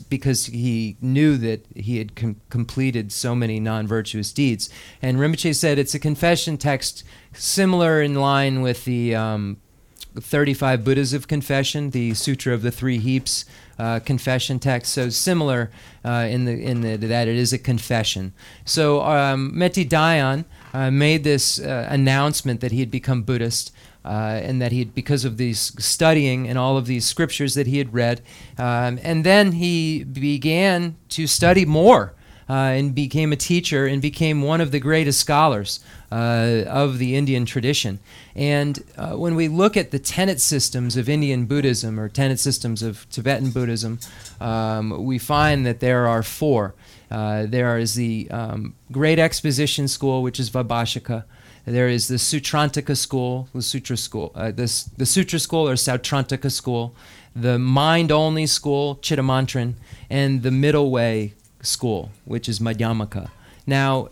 because he knew that he had completed so many non-virtuous deeds. And Rinpoche said it's a confession text similar in line with the 35 Buddhas of Confession, the Sutra of the Three Heaps confession text. So similar that it is a confession. So Metidayan made this announcement that he had become Buddhist. and that he had, because of these studying and all of these scriptures that he had read, and then he began to study more and became a teacher and became one of the greatest scholars of the Indian tradition. And when we look at the tenet systems of Indian Buddhism or tenet systems of Tibetan Buddhism, we find that there are four. There is the Great Exposition School, which is Vaibhashika. There is the Sutrantika School, the Sutra School or Sautrantika School, the Mind-Only School, Chittamantran, and the Middle Way School, which is Madhyamaka. Now,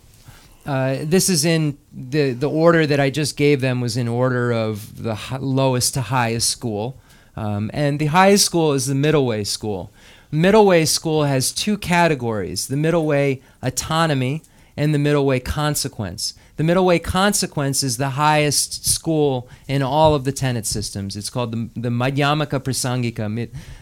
this is in the order that I just gave them was in order of the lowest to highest school, and the highest school is the Middle Way School. Middle Way School has two categories: the Middle Way Autonomy and the Middle Way Consequence. The Middle Way Consequence is the highest school in all of the tenet systems. It's called the Madhyamaka Prasangika,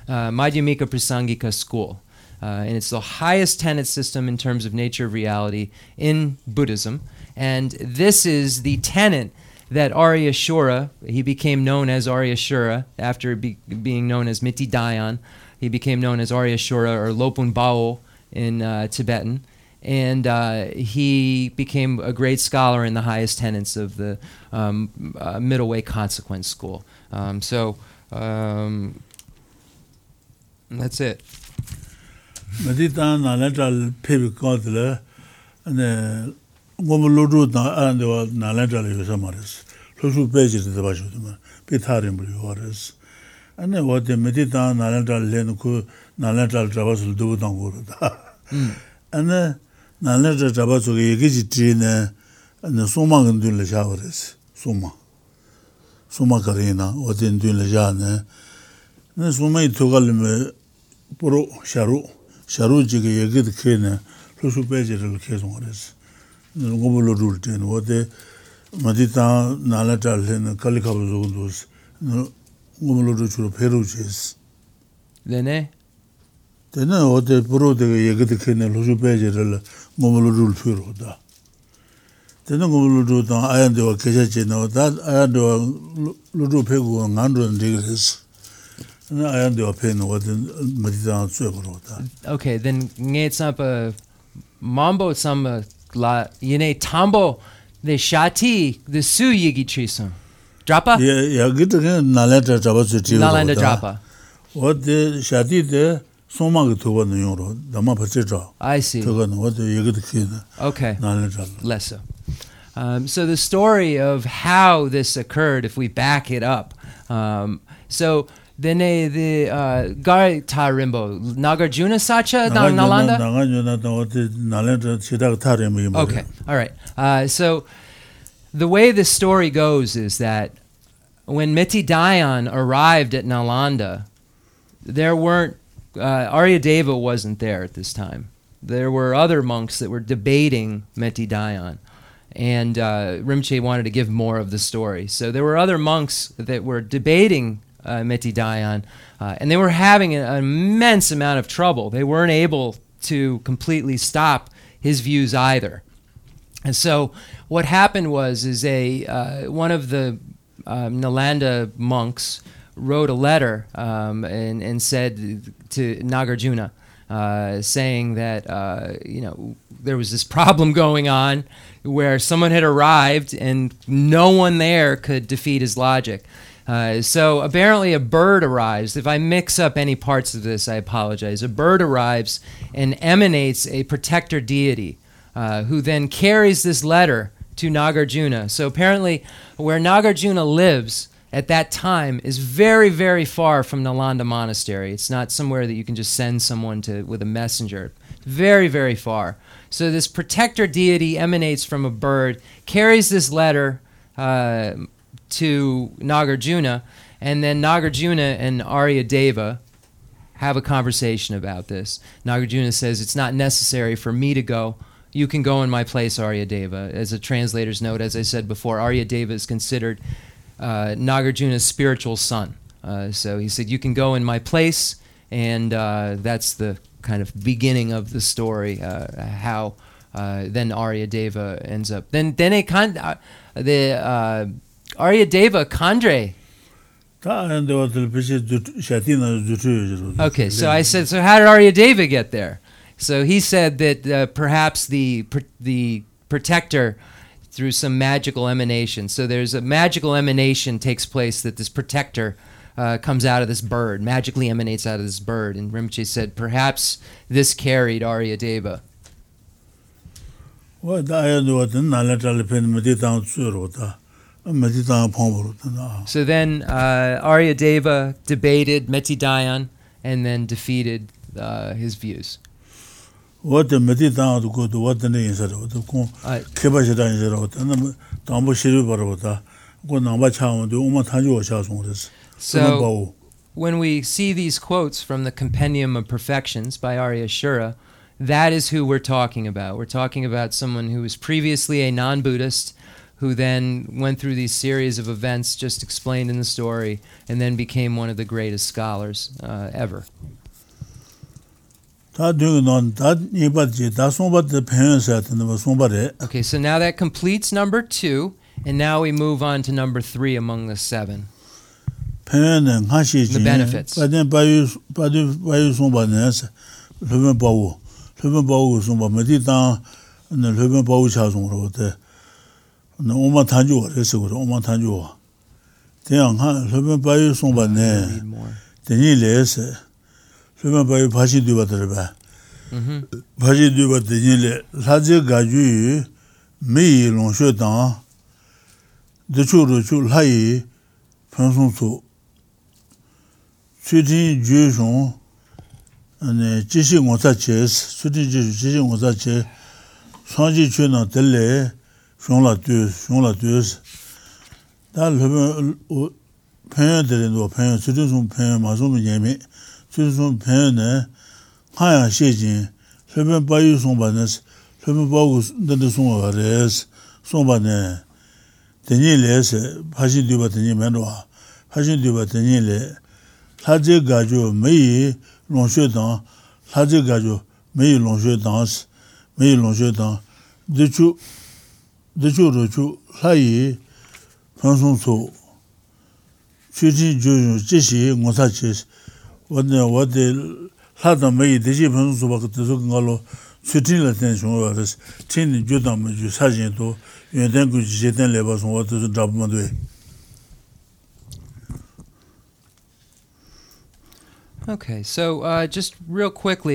Madhyamaka Prasangika School. And it's the highest tenet system in terms of nature of reality in Buddhism. And this is the tenet that Arya Shura, he became known as Arya Shura after being known as Metidayan. He became known as Arya Shura or Lopun Bao in Tibetan. And he became a great scholar in the highest tenets of the Middle Way Consequence School. That's it. Maditan Nalendral Pivicodle and Gomuludu and Nalendral Yusamaris, Lusu Pages in the Bajutuma, Pitarim Buris, and what the Meditan Nalendral Lenku Nalendral Travasul Dudanguruda. And the Nalendral Travasul Yigitine and the Sumang and Dun Lejavaris, Suma Karina, what in Dun Lejane, and the Sumay Togalim Pro Sharuji a good cane, Lusupagical case on this. The Gomolo Rultin, what the Madita Nalatal and Calicabos, Gomolo Ruchu Peruches. Then, what the Pro de a good cane, Lusupagical Gomolo Rul Furoda. Then the Gomolo Rutan, I am the Kesachin, or that I am the Ludu Pego and 100 degrees. Okay, then nge sampa mambo sampa la yene tambo the shati the su yigi trisum drapa yeah get nalanda drapa what the shati the somag to one euro dama pacha I see what you get okay lesser so the story of how this occurred if we back it up so then the Garita Rimbo, Nagarjuna Sacha, Nalanda? Nagarjuna, okay, all right. So the way this story goes is that when Metidayan arrived at Nalanda, there weren't, Aryadeva wasn't there at this time. There were other monks that were debating Metidayan. And Rinpoche wanted to give more of the story. So there were other monks that were debating Metidayan, and they were having an immense amount of trouble. They weren't able to completely stop his views either. And so what happened was is one of the Nalanda monks wrote a letter and said to Nagarjuna, saying that there was this problem going on where someone had arrived and no one there could defeat his logic. So apparently a bird arrives. If I mix up any parts of this, I apologize. A bird arrives and emanates a protector deity who then carries this letter to Nagarjuna. So apparently where Nagarjuna lives at that time is very, very far from Nalanda Monastery. It's not somewhere that you can just send someone to with a messenger. Very, very far. So this protector deity emanates from a bird, carries this letter to Nagarjuna, and then Nagarjuna and Aryadeva have a conversation about this. Nagarjuna says, it's not necessary for me to go. You can go in my place, Aryadeva. As a translator's note, as I said before, Aryadeva is considered Nagarjuna's spiritual son. So he said, you can go in my place, and that's the kind of beginning of the story, how then Aryadeva ends up. Then Aryadeva, Khandre. Okay, so I said, so how did Aryadeva get there? So he said that perhaps the protector through some magical emanation. So there's a magical emanation takes place that this protector comes out of this bird, magically emanates out of this bird. And Rinpoche said, perhaps this carried Aryadeva. So then Aryadeva debated Metidayan and then defeated his views. So when we see these quotes from the Compendium of Perfections by Arya Shura, that is who we're talking about. We're talking about someone who was previously a non-Buddhist, who then went through these series of events just explained in the story, and then became one of the greatest scholars ever. Okay, so now that completes number 2, and now we move on to number 3 among the 7. The benefits. Okay, so just real quickly,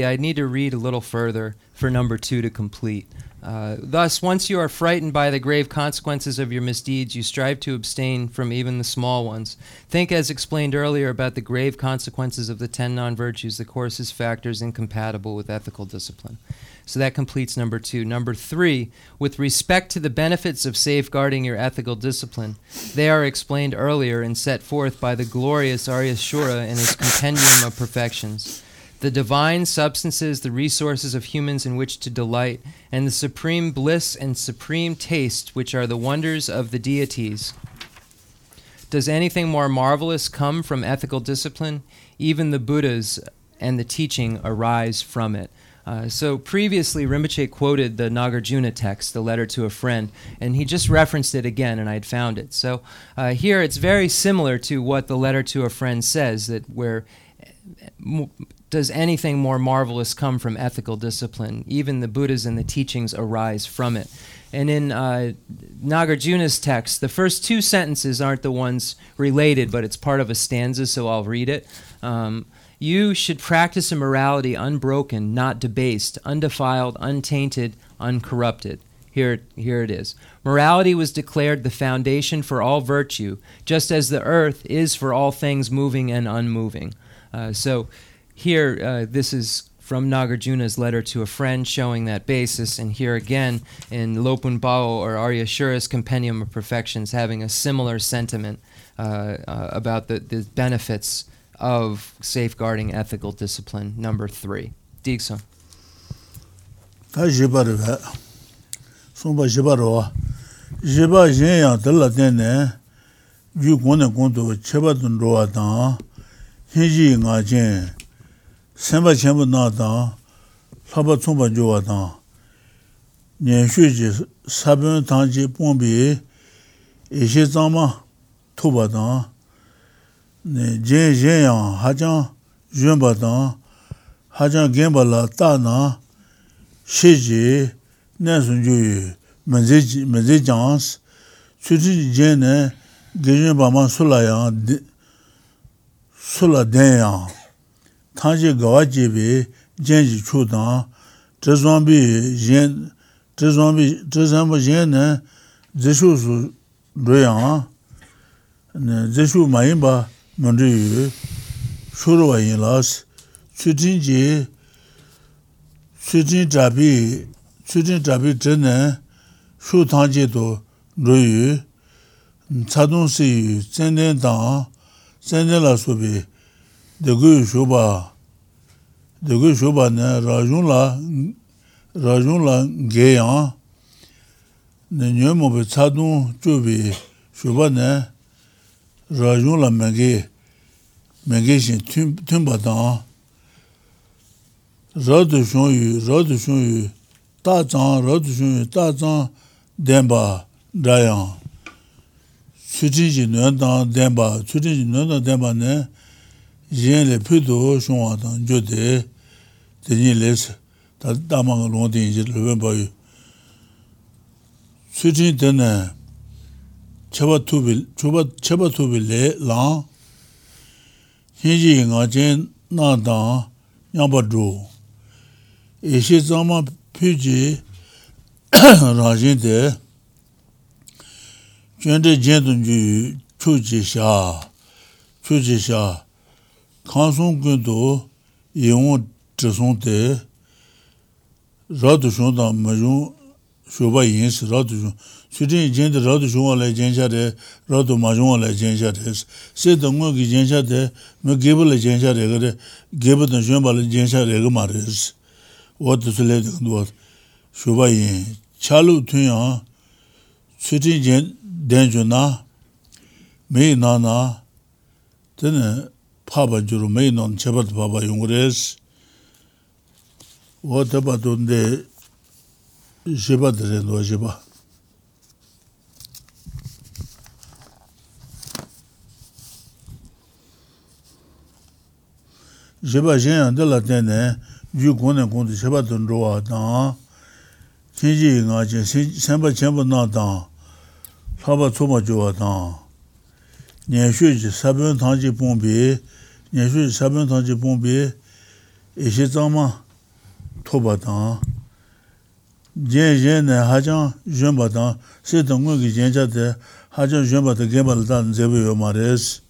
I need to read a little further for number 2 to complete. Thus, once you are frightened by the grave consequences of your misdeeds, you strive to abstain from even the small ones. Think, as explained earlier, about the grave consequences of the 10 non-virtues, the coarsest factors incompatible with ethical discipline. So that completes number 2. Number 3, with respect to the benefits of safeguarding your ethical discipline, they are explained earlier and set forth by the glorious Arya Shura in his Compendium of Perfections. The divine substances, the resources of humans in which to delight, and the supreme bliss and supreme taste, which are the wonders of the deities. Does anything more marvelous come from ethical discipline? Even the Buddhas and the teaching arise from it. So previously, Rinpoche quoted the Nagarjuna text, the letter to a friend, and he just referenced it again, and I had found it. So here it's very similar to what the letter to a friend says, that where does anything more marvelous come from ethical discipline? Even the Buddhas and the teachings arise from it. And in Nagarjuna's text, the first 2 sentences aren't the ones related, but it's part of a stanza, so I'll read it. You should practice a morality unbroken, not debased, undefiled, untainted, uncorrupted. Here it is. Morality was declared the foundation for all virtue, just as the earth is for all things moving and unmoving. So here, this is from Nagarjuna's letter to a friend showing that basis, and here again in Lopun Bao or Arya Shura's Compendium of Perfections having a similar sentiment about the benefits of safeguarding ethical discipline, number 3. Digson. ishe zama tuba dan, jen jen yang hajan yunba dan, hajan genba la ta na, sheji nesun juyu menze jans, suti jen ne gejunba man sula yang, sula den yang, tanji gawa jibi jenji chu dan, Tezombi jen ne zeshu su doyan, zeshu mayimba mundu yu, shuruwa yin las, sutin trabi tene, shu tangje do doyu, tsadun si yu, senden la subi, degu yu shuba ne, Rajun la geyan, ne nyomo be tsadun chubi shuba ne, Rajun la menge shin tunba dan, radu shun yu ta zang denba dayan, sutin shi nyon dan denba ne, jen le pido shunwa dan jode, tenyi lesa. Damang along the injured Lubemboy. Switching dinner Chuba to be late long. Hinging again, not down, number drew. Is she some PG Rajin there? Chuji Shah. Consum Gundo, you won't just there. Radushan da majun shoba yins radushan. Sutin jend radushan wala jenja de radu majun wala jenja de. Se dango ki jenja de me gebe la jenja de gade gebe dan shoba la jenja de gama res. What to select what shoba yin chalu tuya sutin jend denjuna me nana tene paba juru me non chebat baba yungres. What about on the Shiba Dreno Shiba? Shiba Jan de la Tene, you go and go to Shiba Dundroa down. Kinji Naja, Samba Chamber not down. Saba Toma Joa down. Nianshu Sabun Tanji Pombe, Ishitama. Tobatan, Jen Hajan, Jumbatan, Setanguki Jenjate, Hajan Jumbata Gimbalatan, Zebio Mares,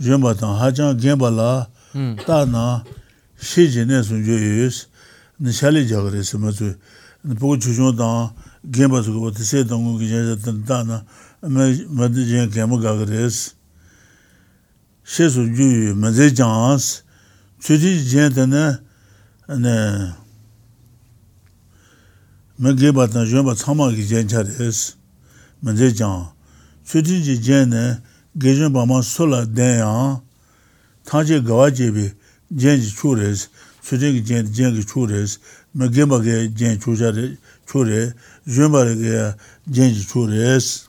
Jumbatan, Hajan Gimbala, Tana, Shijines, and Jews, Nishali Jagres, and Puchujodan, Gimbas, what the Setanguki Jenjatan, Tana, Medijan Gamagagres, Shesu Jew, Mazejans, Suji Gentane, and Megibbat and Jumba Tamaki Gencharis, Madejan, Sutiji Jane, Gejun Bama Sola Dayan, Taji Gawajibi, Genji Chures, Sutiji Genji Chures, Megibba Gen Chure, Jumba Genji Chures,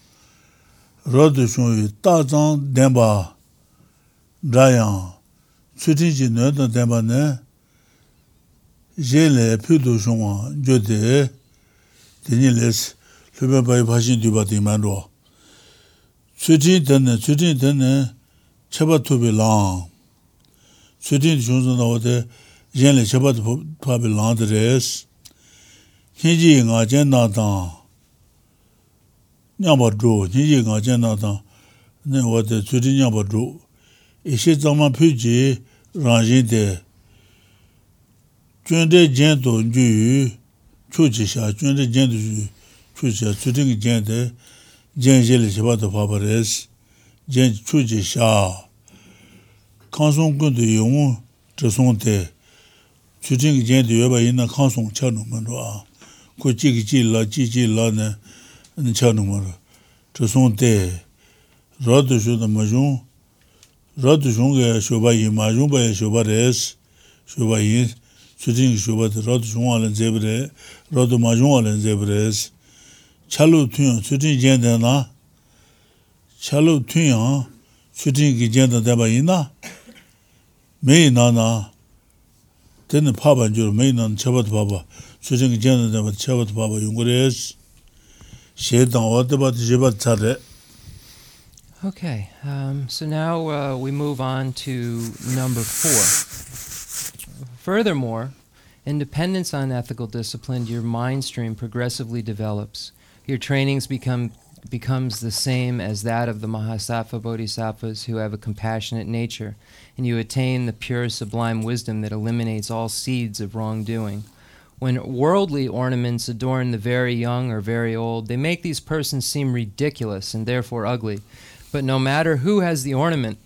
Rodishun, Tazan Demba, Dayan. Sutinji Nurta Debane, Jele Pudushuma, Jode, Denilis, Luba by Pashin Dubati Mandor. Sutin Dene, Chabat to be long. Sutin Johnson order, Jele Chabat to be long the rest. Hinjing Agenda down. Yabadro, Hinjing Agenda down. Then what the Sutin Yabadro. Ishitama Puji. Ranginde Junde Gento Ju Chuchisha, Junde Gento 추제 주딩 젠데 젠젤 제바도 파버레스 젠 추제샤 칸송군데 용우 저송데 주딩 젠데 여바이나 칸송 차노만로아 고치기질라 지질라네 차노만로 저송데 라드주다 마중 라드중게 쇼바이 마중바이 쇼바레스 쇼바이 주딩 쇼바데 라드중알은 제브레 라드 마중알은 제브레스 Chalu Tuyan, Sutin Jenda na Chalu Tuyan, Sutin Jenda Deba Yina, Mayna na, Ten Papa Jur, Mayna, Chabat Papa, Sutin Jenda Deba, Chabat Papa Yungres, Shetan, what about Jebat Tare? Okay, so now we move on to number 4. Furthermore, in dependence on ethical discipline, your mind stream progressively develops. Your trainings becomes the same as that of the Mahasattva Bodhisattvas who have a compassionate nature, and you attain the pure sublime wisdom that eliminates all seeds of wrongdoing. When worldly ornaments adorn the very young or very old, they make these persons seem ridiculous and therefore ugly. But no matter who has the ornament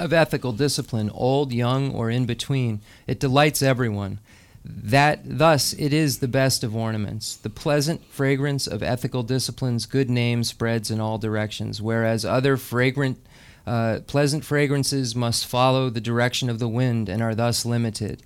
of ethical discipline, old, young, or in between, it delights everyone. Thus, it is the best of ornaments. The pleasant fragrance of ethical discipline's good name spreads in all directions, whereas other pleasant fragrances must follow the direction of the wind and are thus limited.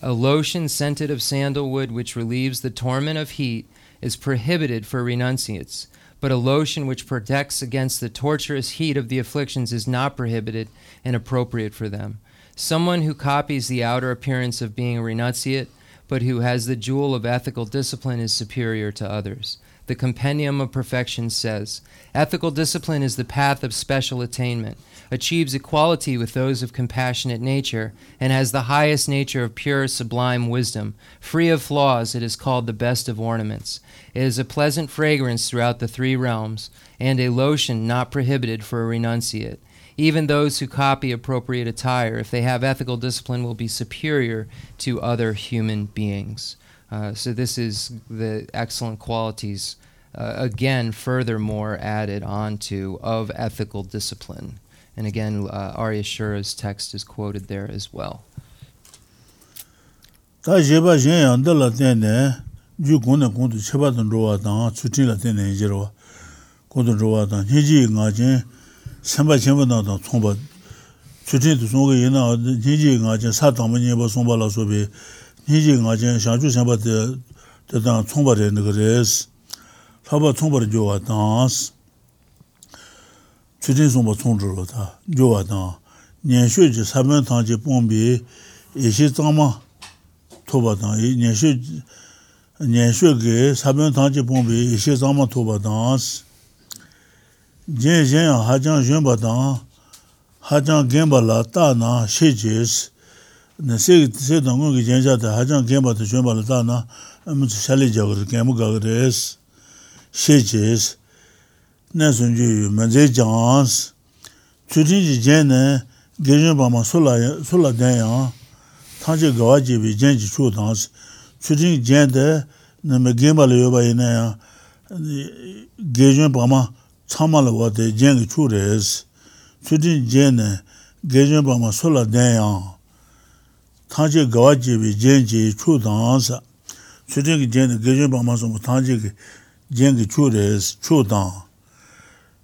A lotion scented of sandalwood which relieves the torment of heat is prohibited for renunciates, but a lotion which protects against the torturous heat of the afflictions is not prohibited and appropriate for them. Someone who copies the outer appearance of being a renunciate, but who has the jewel of ethical discipline is superior to others. The Compendium of Perfections says, ethical discipline is the path of special attainment, achieves equality with those of compassionate nature, and has the highest nature of pure, sublime wisdom. Free of flaws, it is called the best of ornaments. It is a pleasant fragrance throughout the 3 realms, and a lotion not prohibited for a renunciate. Even those who copy appropriate attire, if they have ethical discipline, will be superior to other human beings. So this is the excellent qualities, again, furthermore added onto of ethical discipline. And again, Arya Shura's text is quoted there as well. Samba Chimbanata Somba Chutin to Songa Yena, Niji Naja Satamaniba Somba La Sobi, Niji Naja Shaju Samba the Dan Somba in the Grace, Faba Somba Joa dance Chutin Somba Sondrota, Joa Dan, Nianshu Saban Tanji Pombi, Ishitama Tobatan, Nianshu Saban Tanji Pombi, Ishitama Toba dance. Jen Hajan Jumbadan, Hajan Gambala, Tana, Shijis, the Sedong Jenja, the Hajan Gamba to Jumbalatana, and Salija Gamugagres, Shijis, Nasunju, Manzejans, Tudiji Jene, Gajambama Sula Dayan, Tanja Gawaji, Jenji Chudans, Tudin Jende, Namagimbaliobaina, Gajambama. Tamalawa de Jang Chures, Tudin Jene, Gajamba Masola Dayan, Tanji Gawaji, Jenji Chudansa, Tudin Jene, Gajamba Masom Tanji, Jang Chures, Chudan.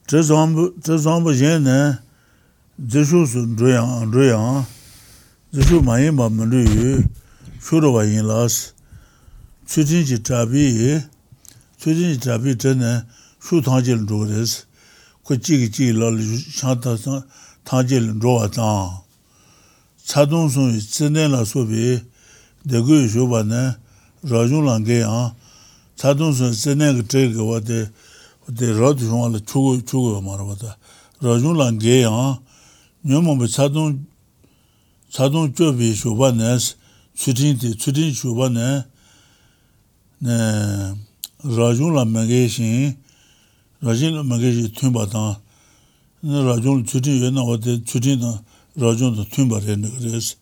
Tazomba Jene, Jesu Drean, Andrea, Jesu Mayimba Malu, Shurova Inlas, Tudin Trabi Tene. Shu Tanjil Doris, Kuchigi Lol Shanta Tanjil Roatan, Sadon Sun is Senela Sobi, the Guru Jovane, Rajun Langean, Sadon Sun Seneg Trigger what the Rodjon Chugo Maravata, Rajun Langean, Numan with Sadon Jovi Shubanes, Sutin Shubane, Rajun Langean. Rajin Magaji Tumbatan, Rajun Tudin, you know what the Tudina Rajun the Tumbat in the Grace,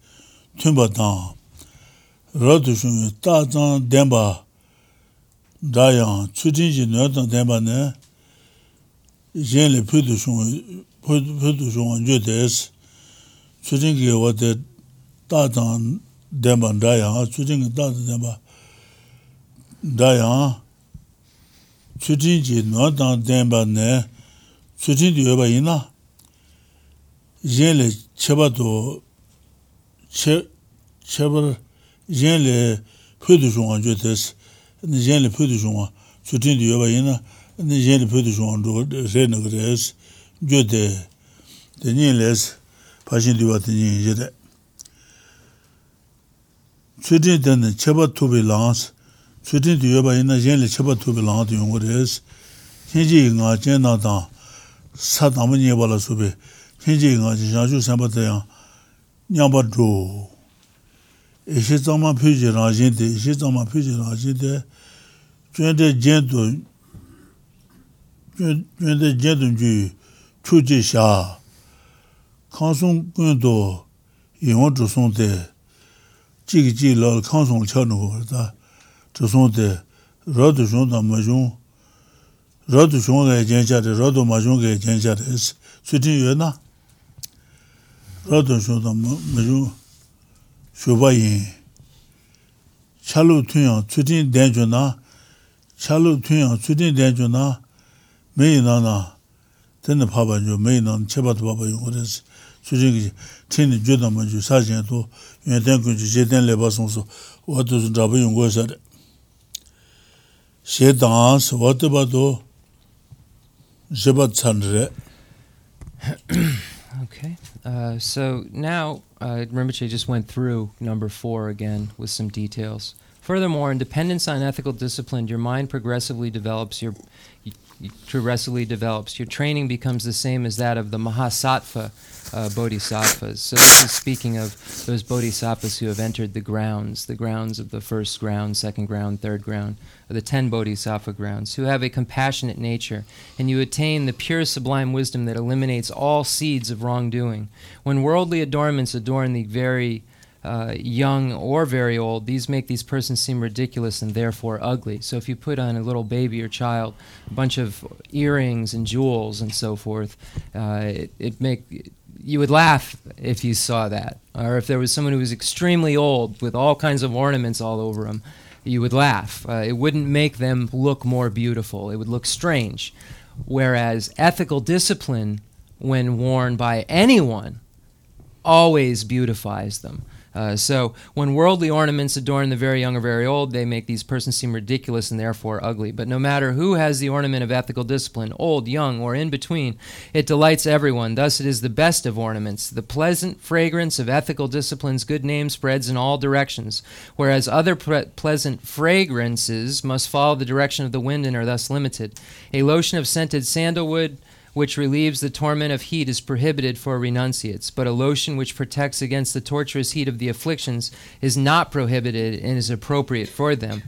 Tumbatan, Radushun, Tazan, Demba, Dayan, Chutinji Nertan Dembane, Jen le Pudushon and Judas, Chutingi what the Tatan Demban Dayan, Chutingi Tatan Demba Dayan, Chutinji Nertan Dembane, Chutinji Ebaina, Jen le Chebato Cheber, Jen le Pudushon and Judas. The gently put the joint, so tin the Obaina, and the gently put the joint, Renogres, Jude, the Niles, Pashin Duatini, Jede. So tin then the Chaba to be lance, so tin the Obaina, gently Chaba to be lance, young Woods, Hinjing a Jenata, Satamania Balasubi, Hinjing a Jaju Sambatayan, Yambadro. Et c'est en ma puissance argentée, c'est en ma puissance argentée. Tu es de gentil, du Chujisha. Quand son gundo, ils ont tous son thé. Chigi, là, quand son chano, tous son thé. Rade son dans ma joie. Rade son gagnant, rade ma joie gagnant. C'est une yona. Rade son dans ma joie. Shobayin Chalu Tuyan Tutin Danjuna Chalu Tuyan Tutin Danjuna Mainana Ten the Papa Jo Mainan Chebat Baba Yores Suji Tin Judan Maju Sajin to Yantankuji Ten Lebasonso what does Drabu go said She dance what about Jebat Sandre. Okay. So now Rinpoche just went through number 4 again with some details. Furthermore, in dependence on ethical discipline, your mind progressively develops, your training becomes the same as that of the Mahasattva Bodhisattvas. So this is speaking of those Bodhisattvas who have entered the grounds of the first ground, second ground, third ground, or the 10 Bodhisattva grounds, who have a compassionate nature, and you attain the pure sublime wisdom that eliminates all seeds of wrongdoing. When worldly adornments adorn the very young or very old, these make these persons seem ridiculous and therefore ugly. So if you put on a little baby or child a bunch of earrings and jewels and so forth, you would laugh if you saw that. Or if there was someone who was extremely old with all kinds of ornaments all over him, you would laugh. It wouldn't make them look more beautiful. It would look strange. Whereas ethical discipline, when worn by anyone, always beautifies them. So when worldly ornaments adorn the very young or very old, they make these persons seem ridiculous and therefore ugly. But no matter who has the ornament of ethical discipline, old, young, or in between, it delights everyone. Thus it is the best of ornaments. The pleasant fragrance of ethical discipline's good name spreads in all directions, whereas other pleasant fragrances must follow the direction of the wind and are thus limited. A lotion of scented sandalwood, which relieves the torment of heat, is prohibited for renunciates, but a lotion which protects against the torturous heat of the afflictions is not prohibited and is appropriate for them.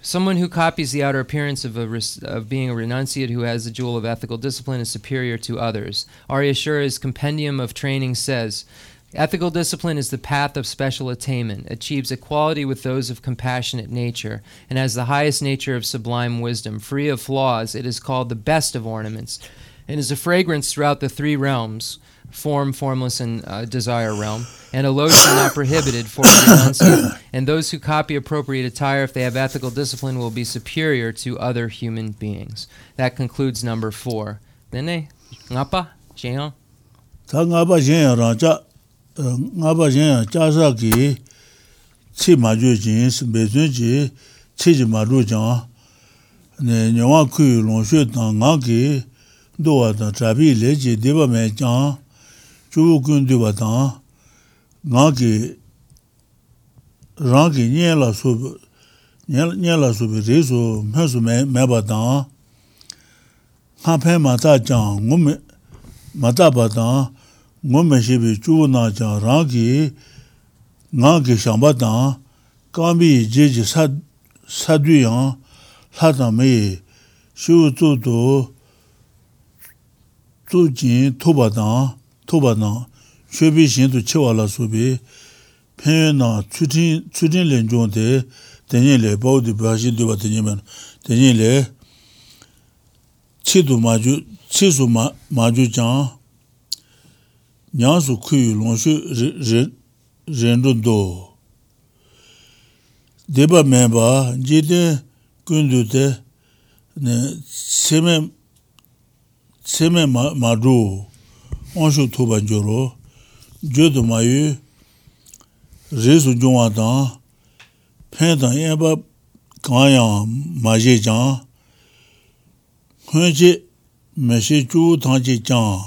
Someone who copies the outer appearance of being a renunciate who has the jewel of ethical discipline is superior to others. Arya Shura's Compendium of Training says, ethical discipline is the path of special attainment, achieves equality with those of compassionate nature, and has the highest nature of sublime wisdom. Free of flaws, it is called the best of ornaments, and is a fragrance throughout the three realms, form, formless, and desire realm, and a lotion not prohibited for renunciate. And those who copy appropriate attire, if they have ethical discipline, will be superior to other human beings. That concludes number 4. Dene? Ngapa? Jeong? Ta ngapa jeong raja. Ngapa jeong jasa ki chi maju jins, bezun ji, chi ji maju jang. Ne nyawa kui lonshu tang nga ki Doatan Trabi Leji Deva Mejan, Chukun Duvatan, Nanki Ranki Niela Sub Niela Subirizu, Mesume Mabatan, Hape Matajan, Woman Matabatan, Woman Shibi Chunajan Ranki, Nanki Shambatan, Kambi Jiji Saduyan, Hatame, Shututu. Tu jin toba dan, shebi shin tu chewa la subi, pen na chutin lenjon de Tenye le bawdi bhaji diwa tenye manu. Tenye le chizu maju jang nyansu kuyu longshu rendun do. Deba memba jide kundu te seme madu onshu tuban joro jodu mayu rezu jungwa dang Penta yeba kanyang maje jang, hunji meshe ju tangji jang,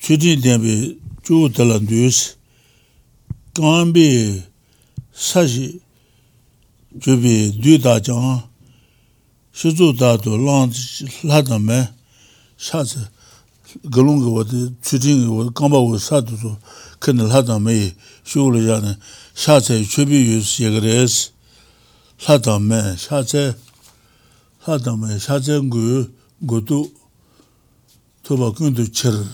chudi denbi ju talandus, kambi saji jubi duda jang, shizu dadu lang ladame, shazi galungi wadi, chudingi wadi, kamba wadi sadu su, kani ladame, shugula jane, Shate Chubiyus Yegres, Satame, Satame, Satangu, Gutu, Toba Kunduchir,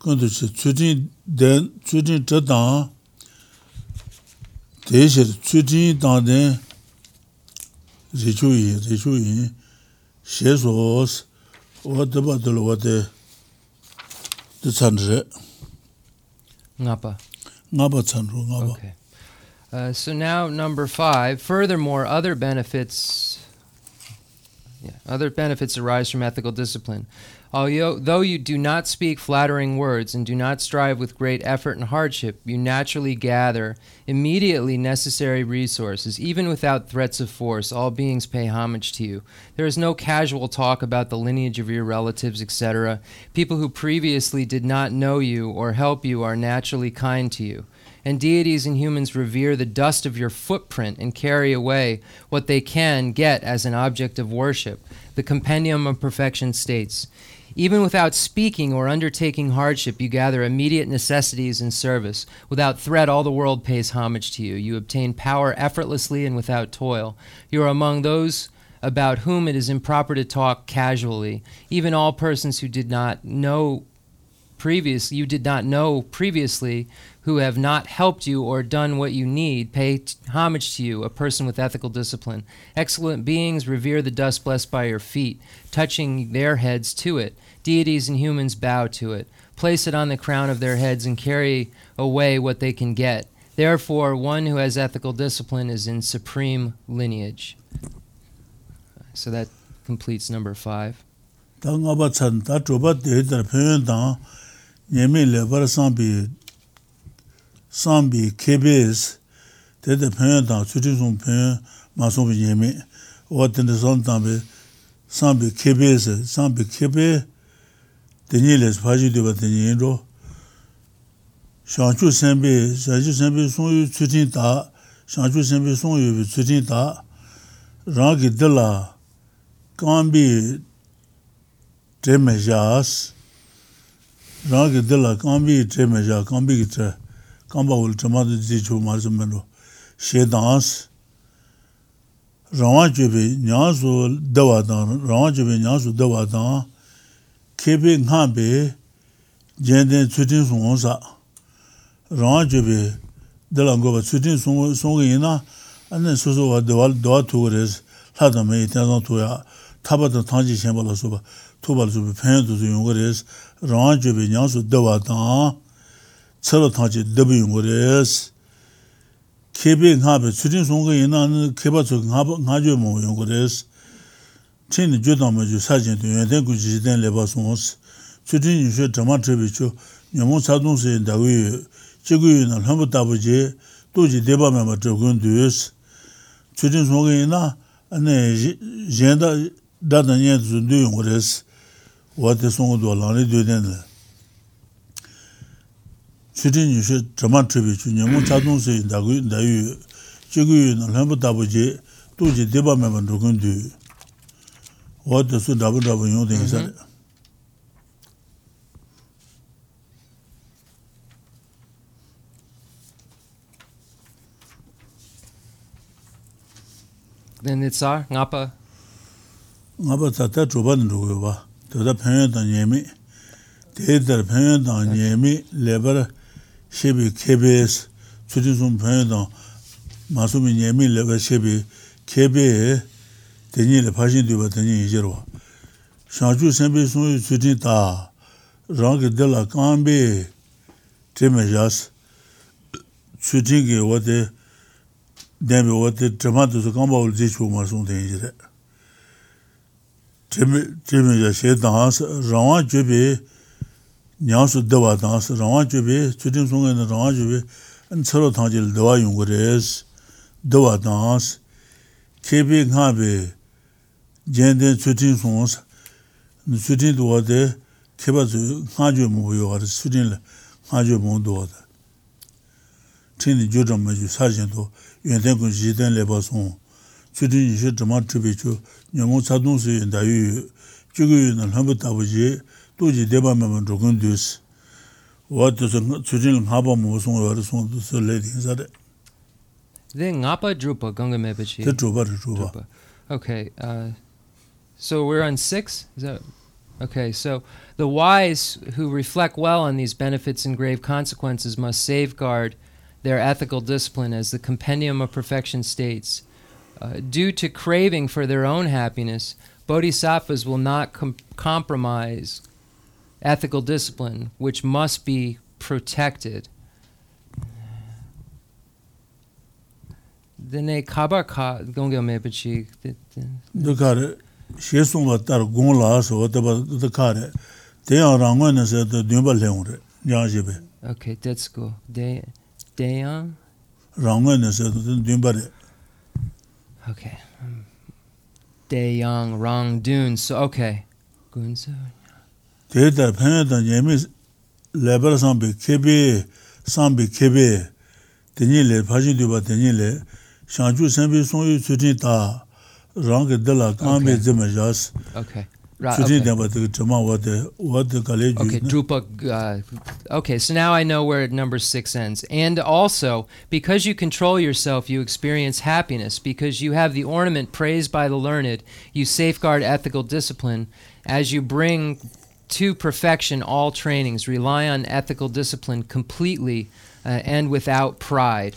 Tudin, then Tudin Tatan, Desir, Tudin Tanden, Zichui, Shezos, or the battle what the Sandre Napa. Okay. So now number 5. Furthermore, other benefits arise from ethical discipline. Though you do not speak flattering words and do not strive with great effort and hardship, you naturally gather immediately necessary resources. Even without threats of force, all beings pay homage to you. There is no casual talk about the lineage of your relatives, etc. People who previously did not know you or help you are naturally kind to you. And deities and humans revere the dust of your footprint and carry away what they can get as an object of worship. The Compendium of Perfections states, even without speaking or undertaking hardship, you gather immediate necessities in service. Without threat, all the world pays homage to you. You obtain power effortlessly and without toil. You are among those about whom it is improper to talk casually. Even all persons who did not know previously, who have not helped you or done what you need, pay homage to you, a person with ethical discipline. Excellent beings revere the dust blessed by your feet, touching their heads to it. Deities and humans bow to it, place it on the crown of their heads, and carry away what they can get. Therefore, one who has ethical discipline is in supreme lineage. So that completes number 5. Sambi kebes, that the parent down, Susan Pen, Mason Yemi, or then the son Tambi, Sambi kebes, Sambi kebe, the nearest Pajuba the Nero. Shanchu Sambi, so you sitting ta, Shanchu Sambi, so you sitting ta, Rangi Della, Gambi Tremejas, Rangi Della, Gambi Tremeja, Gambi. Kamba ultima de dicho marzumelo she dance ranjebe nyazo dawadan ranjebe nyazo dawadan kebe ngabe jende tudin sonza ranjebe delangoba tudin songina anen sozo wa dewal do tores hadame itazan toya tabada tanji shembala soba tobal soba pendu yongores ranjebe nyazo dawadan Salo Taji W. Gores Kibing Habit, Sudin Songa in Kibatsu Hajumo Yongores, Tin Judamajo Sergeant, and then Gujidan Lebasons, Sudin Yusha Tamatribicho, Yamon Sadons in Dawi, Chiguin and Humbotabuji, Doji Deba Mamatragundus, Sudin Songa ina, and Jenda Dadanian Zundu Gores, what the song of Dolani Duden. Sudin you should dramatribish, Yamu Tadunse, Dayu, Chiguin, and Lambotabuji, Tuji Deba Mamandukundu. What does the double double you think? Then it's our Napa Tatatubanduva, to the parent and Yemi, the parent and Yemi, labor. She be curious, sitting on Masumi Yemi Leva Shebi, Kebe, Teni Le Pagin du Batani Jero. Chantu Sembe Sunu Sudita, Rank de la Cambe, Temejas, Sudingi, what the Demi, what the Tramato Combo Zichu Masun Danger. Temejas, Dance, Ran Jubi, Nyansu Deva Dance, Ran Jubi, Sudin Sung and Ran Jubi. And so, Tangil, the way you raise, do a dance, keeping happy, gender, shooting songs, and shooting to what they keep us to Haju movie or shooting Haju Mondo. Tin the Jordan Major Sergeant, you and then Gitan Lebason, shooting shit to Matribitu, Yamosadunsi and Dayu, Jugu and Humbert Abuji, to the Debaman Drogundus. What does the children have a motion or something to the ladies at it? Then Ngapa Drupa Ganga Mebachi. The Drupa. Okay, so we're on 6? Is that okay? So the wise who reflect well on these benefits and grave consequences must safeguard their ethical discipline, as the Compendium of Perfection states. Due to craving for their own happiness, bodhisattvas will not compromise ethical discipline, which must be protected. Dene kabaka gonga mebachi. The car, she is on the gonlas or whatever the car. They are on one as the Dumbalheon, Yajibe. Okay, let's go. Dayan? Rangan is at the Dumbare. Okay. Dayang, Rang Dun. So, okay. Gunzo. Theatre Penn and Yemis Labor Sambi Kebe, Sambi Kebe, Tenile, Pajiduba Tenile, Shanju Sambi Sonu Sudita, Rank de la Cambe Zimajas. Okay. Right. Okay, Drupa. Okay, so now I know where number 6 ends. And also, because you control yourself, you experience happiness. Because you have the ornament praised by the learned, you safeguard ethical discipline as you bring to perfection all trainings, rely on ethical discipline completely and without pride.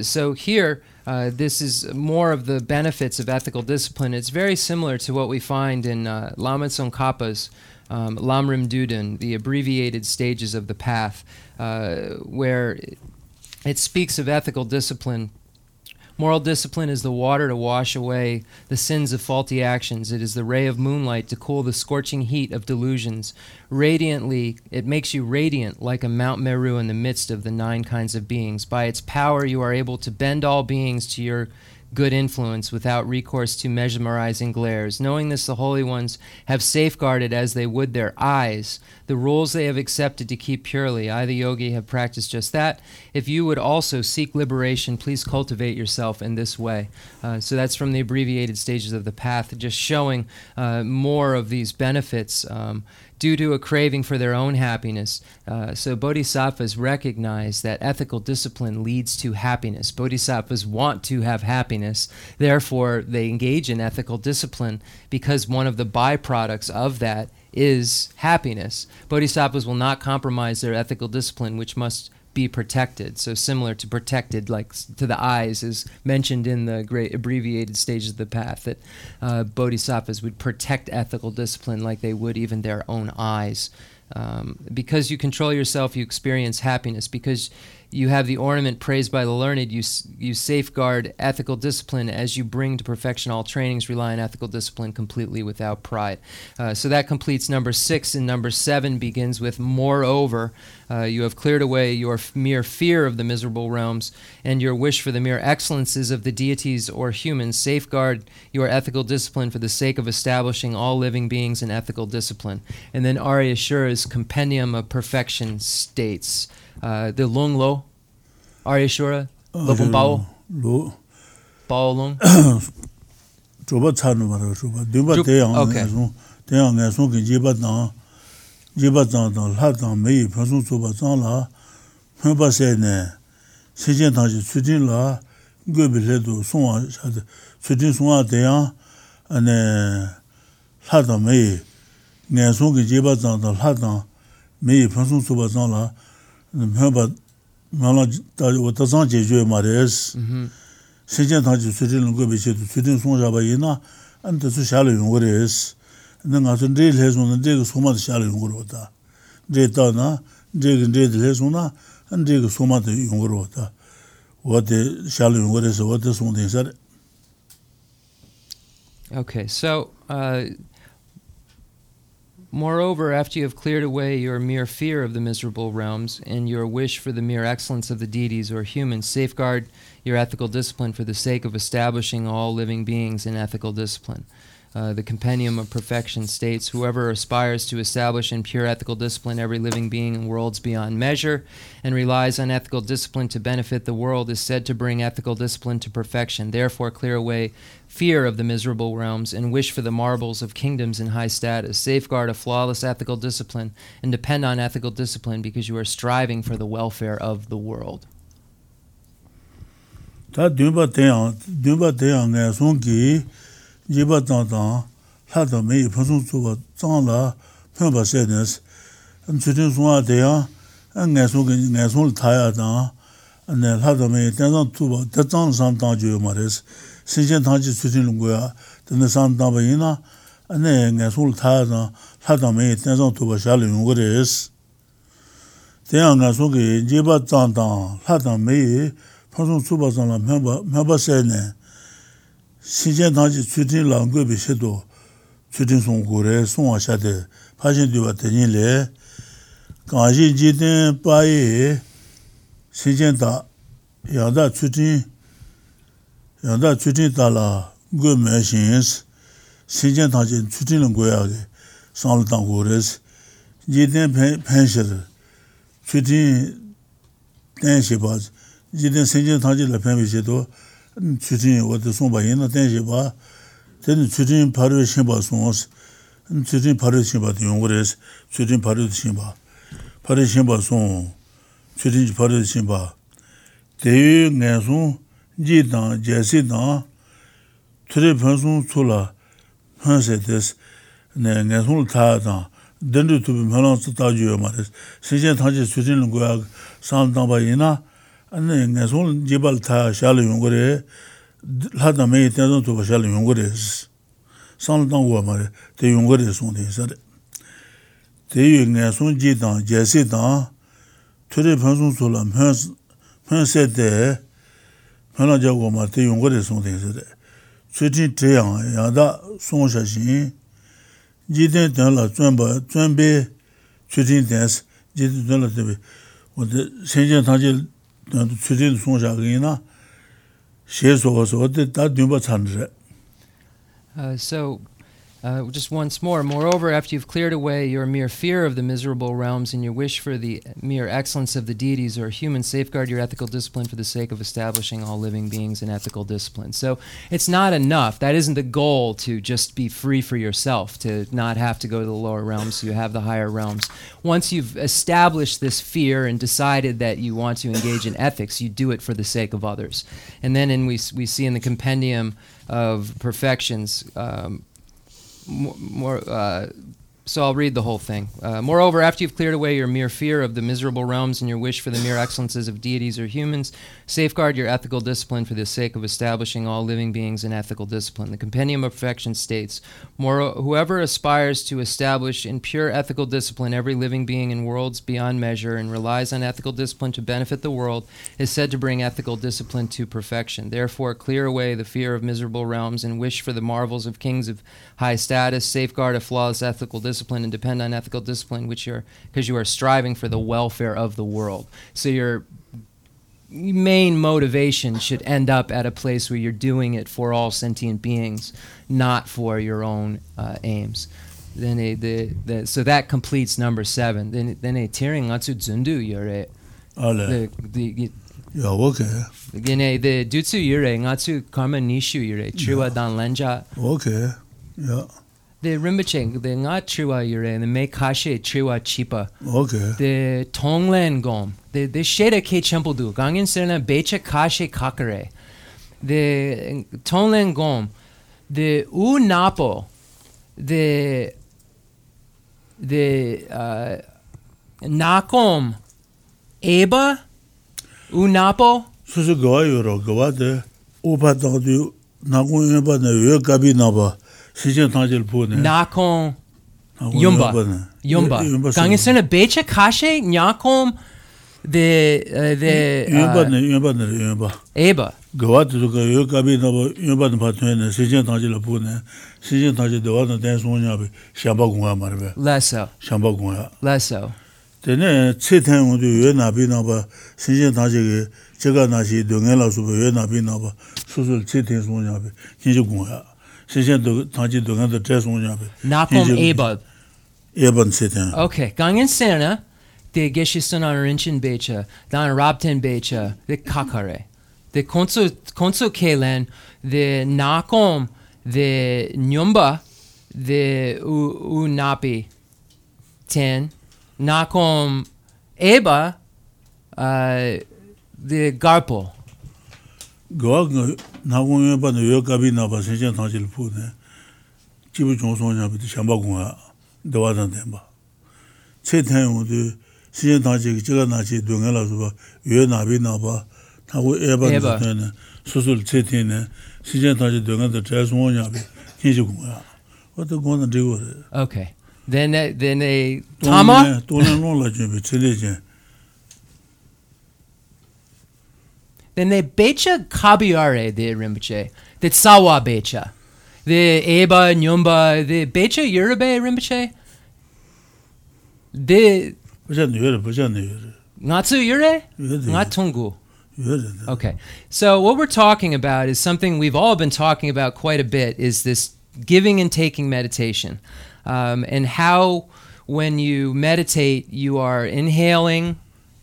So here, this is more of the benefits of ethical discipline. It's very similar to what we find in Lama Tsongkhapa's Lamrim Duden, the abbreviated stages of the path, where it speaks of ethical discipline. Moral discipline is the water to wash away the sins of faulty actions. It is the ray of moonlight to cool the scorching heat of delusions. Radiantly, it makes you radiant like a Mount Meru in the midst of the 9 kinds of beings. By its power, you are able to bend all beings to your good influence without recourse to mesmerizing glares. Knowing this, the holy ones have safeguarded as they would their eyes the rules they have accepted to keep purely. I, the yogi, have practiced just that. If you would also seek liberation, please cultivate yourself in this way. So that's from the abbreviated stages of the path, just showing more of these benefits due to a craving for their own happiness. So bodhisattvas recognize that ethical discipline leads to happiness. Bodhisattvas want to have happiness. Therefore, they engage in ethical discipline because one of the byproducts of that is happiness. Bodhisattvas will not compromise their ethical discipline, which must be protected. So similar to protected, like to the eyes, is mentioned in the great abbreviated stages of the path, that bodhisattvas would protect ethical discipline like they would even their own eyes. Because you control yourself, you experience happiness. Because you have the ornament praised by the learned, you safeguard ethical discipline as you bring to perfection all trainings, rely on ethical discipline completely without pride. So that completes number 6, and number 7 begins with, moreover, you have cleared away your mere fear of the miserable realms and your wish for the mere excellences of the deities or humans. Safeguard your ethical discipline for the sake of establishing all living beings in ethical discipline. And then Arya Shura's Compendium of Perfection states, the Lung Lo, Arya Shura, Lopun Bao, Bao Lung. Mm-hmm. Shechen Taji Surin and Gobiche to Surin Sonjabayina and the Shallow Yungores. Then I can read his one and dig so much shallow Yungurota. Daytana, dig and read his one and dig so much Yungurota. What the shallow Yungores, what is one thing said. Okay, so moreover, after you have cleared away your mere fear of the miserable realms and your wish for the mere excellence of the deities or humans, safeguard your ethical discipline for the sake of establishing all living beings in ethical discipline. The Compendium of Perfections states, whoever aspires to establish in pure ethical discipline every living being in worlds beyond measure and relies on ethical discipline to benefit the world is said to bring ethical discipline to perfection. Therefore, clear away fear of the miserable realms and wish for the marvels of kingdoms in high status. Safeguard a flawless ethical discipline and depend on ethical discipline because you are striving for the welfare of the world. Jiba Tanta, Hata May Pasunsuva Tanga, Pumba Sadness, and Sutin Swatea, and Nasul Tayada, and then Hata May Tazan Tuba, Tatan Santanju Maris, Sinjan Tanji Sutinguia, then the Santabaina, and then Nasul Tayada, Hata May Tazan Tuba Shalim Woodis. Tian Nasuki, Jiba Tanta, Hata May Pasunsuva Tanga, Pumba Sadness. Sinjan Taji Sutin Lango Bishedo, Sutin Songore, Sonashate, Pajan Duatanile, Kaji Jitin Paye, Sinjanta, Yanda Sutin Tala, Good Machines, Sinjan Taji Sutin Language, Saltangores, Jitin Pension, Sutin Tanshipas, Jitin Sinjan Taji La Pamishedo. Chutin what the Somba in the Tenjiba, then Chutin Paru Shimba Sons, and Chutin Paru Shimba the Yungres, Chutin Paru Shimba Son, Chutin Paru Shimba. They Nanson, Jitan, Jessitan, Three Penson Sula, Hansetis, Nanson Tata, then to be Melons to Taju Maris, Sinjan Taji Chutin Guag, Santambaina. And then as one Gibalta Shalungore, Ladame doesn't to Shalungores. Some don't worry, the Yungores only said. The Yungasun Gitan, Jessitan, to the person Solam, her said there, Panaja woman, the Yungores only said. Sweeting Trian, Yada, Sonshashin, Gitan Tella, Twembe, Sweeting Dance, Gitan Tella to be. What the Sinjan Tangel. Just once more. Moreover, after you've cleared away your mere fear of the miserable realms and your wish for the mere excellence of the deities or humans, safeguard your ethical discipline for the sake of establishing all living beings in ethical discipline. So it's not enough. That isn't the goal, to just be free for yourself, to not have to go to the lower realms, so you have the higher realms. Once you've established this fear and decided that you want to engage in ethics, you do it for the sake of others. And then we see in the Compendium of Perfections, so I'll read the whole thing. Moreover, after you've cleared away your mere fear of the miserable realms and your wish for the mere excellences of deities or humans, safeguard your ethical discipline for the sake of establishing all living beings in ethical discipline. The Compendium of Perfection states, whoever aspires to establish in pure ethical discipline every living being in worlds beyond measure and relies on ethical discipline to benefit the world is said to bring ethical discipline to perfection. Therefore, clear away the fear of miserable realms and wish for the marvels of kings of high status. Safeguard a flawless ethical discipline and depend on ethical discipline, because you are striving for the welfare of the world. So your main motivation should end up at a place where you're doing it for all sentient beings, not for your own aims. Then so that completes number 7. Then a tearing atsu zundu yore. Yeah, okay. The dutsu yure ngatsu karma nishu yure triwa dan lenja. Okay. Yeah. The Rinpoche, the Nga Triwa Yure, the Mekashe Triwa Chipa. Okay. The Tonglen Gom. The Sheda Ke Chempeldu. Gangen Serna Becha Kashe Kakare. The Tonglen Gom. The U Napo. The Nakom Eba. U Napo. Susu Goyuro Gawade. Nakom Yumba. Gangisena Becha Kashe, Nyakom the Eba. Gawat to go Gabinaba, Yumban Patena, Sijan Tajila Pune, Sijan Taji, the one dance on Yabi, Shambagunga, Lasso, Shambagunga, Lasso. Then Chitan would do Yenabinaba, Sijan Taji, Chaganashi, Dungela Subu Yenabinaba, Susan Chitins on Yabi, Kijugunga, Sijan Taji Dunganda Tess on Yabi. Nakom Eba. Eban Sitan. Okay, Gangan Sena. The Geshe-san Rinchen Becha, Dan Rabten Becha, the Kakare, the Konso Kelen, the Nakom, the Nyumba, the Unapi Ten, Nakom Eba, the Garpo. Gog Nakum Eba, the Yokabina, Basenjan Tansil Pune, Chibuchonsonia, the Shambagua, the Wadan Demba. Chetan what are going to do with it? Okay. Then a Tama? Then they Becha Kabiare, the Rinpoche, the Tsawa Becha, the Eba, Nyumba, the Becha Yurube Rinpoche, the okay, so what we're talking about is something we've all been talking about quite a bit, is this giving and taking meditation, and how when you meditate you are inhaling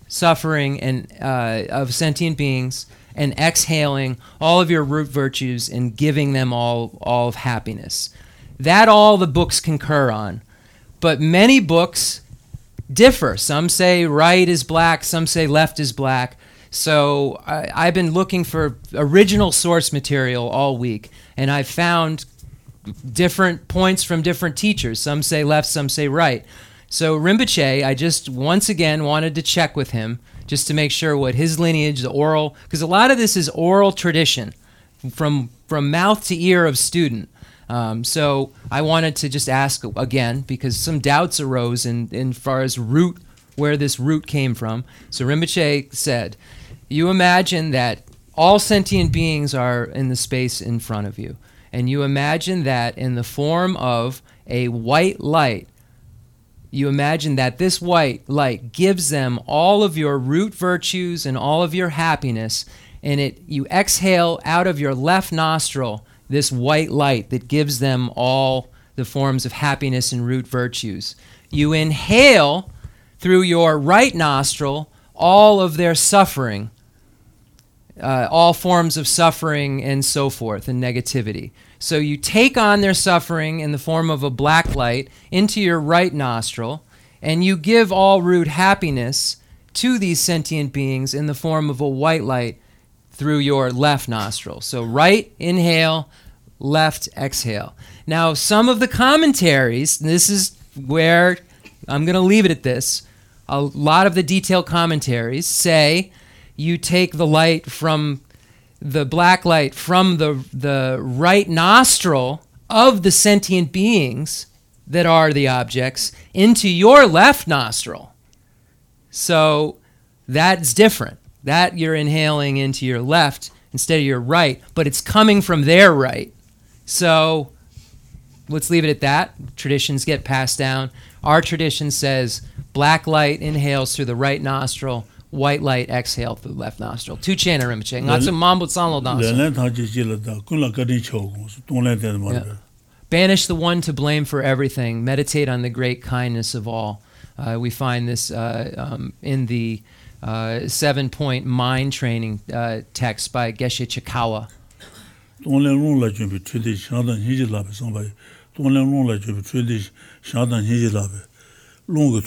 suffering and of sentient beings and exhaling all of your root virtues and giving them all of happiness. That all the books concur on, but many books differ. Some say right is black, some say left is black. So I've been looking for original source material all week, and I've found different points from different teachers. Some say left, some say right. So Rinpoche, I just once again wanted to check with him just to make sure what his lineage, the oral, because a lot of this is oral tradition from mouth to ear of student. So I wanted to just ask again, because some doubts arose in far as root, where this root came from. So Rinpoche said, you imagine that all sentient beings are in the space in front of you, and you imagine that in the form of a white light, you imagine that this white light gives them all of your root virtues and all of your happiness, and you exhale out of your left nostril this white light that gives them all the forms of happiness and root virtues. You inhale through your right nostril all of their suffering, all forms of suffering and so forth, and negativity. So you take on their suffering in the form of a black light into your right nostril, and you give all root happiness to these sentient beings in the form of a white light through your left nostril. So right inhale, left exhale. Now some of the commentaries, and this is where I'm going to leave it at this, a lot of the detailed commentaries say you take the light from the black light from the right nostril of the sentient beings that are the objects into your left nostril. So that's different. That you're inhaling into your left instead of your right, but it's coming from their right. So let's leave it at that. Traditions get passed down. Our tradition says black light inhales through the right nostril, white light exhales through the left nostril. Tu chena Rinpoche. Ngatsu mambu tsanlo dansu. Banish the one to blame for everything. Meditate on the great kindness of all. We find this in the 7-point Mind Training text by Geshe Chikawa. And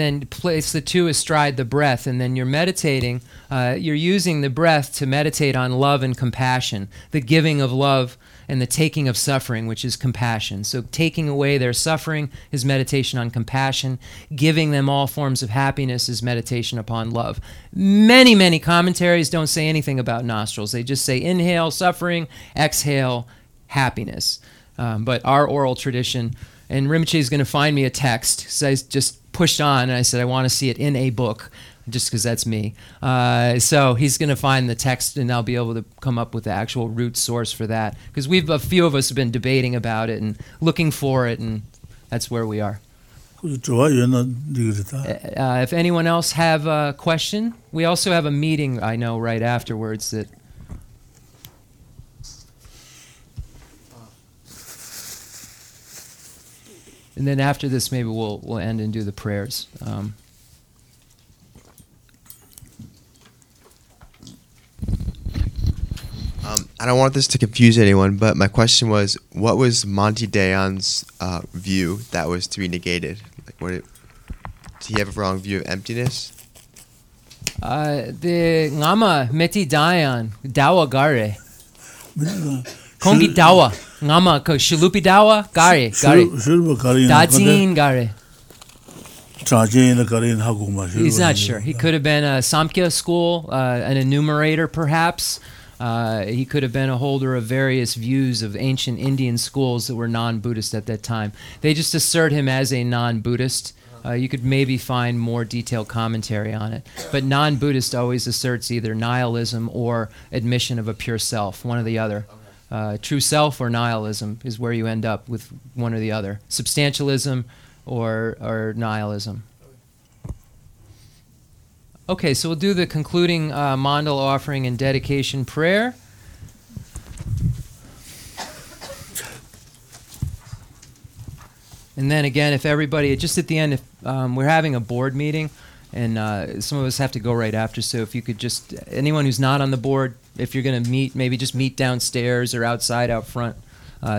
then place the two astride the breath, and then you're meditating. You're using the breath to meditate on love and compassion, the giving of love and the taking of suffering, which is compassion. So taking away their suffering is meditation on compassion. Giving them all forms of happiness is meditation upon love. Many, many commentaries don't say anything about nostrils. They just say inhale, suffering, exhale, happiness. But our oral tradition, and Rinpoche is going to find me a text. So I just pushed on, and I said, I want to see it in a book, just because that's me. So he's going to find the text, and I'll be able to come up with the actual root source for that. Because a few of us have been debating about it and looking for it, and that's where we are. If anyone else have a question, we also have a meeting, I know, right afterwards that... And then after this, maybe we'll end and do the prayers. I don't want this to confuse anyone, but my question was, what was Metidayan's view that was to be negated? Like, did he have a wrong view of emptiness? The Ngama Metidayan Dawa Gare. Kongi Dawa. Ngama ko shilupi dawa gare gare dajin gare. He's not sure. He could have been a Samkhya school, an enumerator perhaps. He could have been a holder of various views of ancient Indian schools that were non-Buddhist at that time. They just assert him as a non-Buddhist. You could maybe find more detailed commentary on it. But non-Buddhist always asserts either nihilism or admission of a pure self, one or the other. True self or nihilism is where you end up with one or the other. Substantialism or nihilism. Okay, so we'll do the concluding mandal offering and dedication prayer. And then again, if everybody, just at the end, if we're having a board meeting, and some of us have to go right after, so if you could just, anyone who's not on the board, if you're going to meet, maybe just meet downstairs or outside, out front,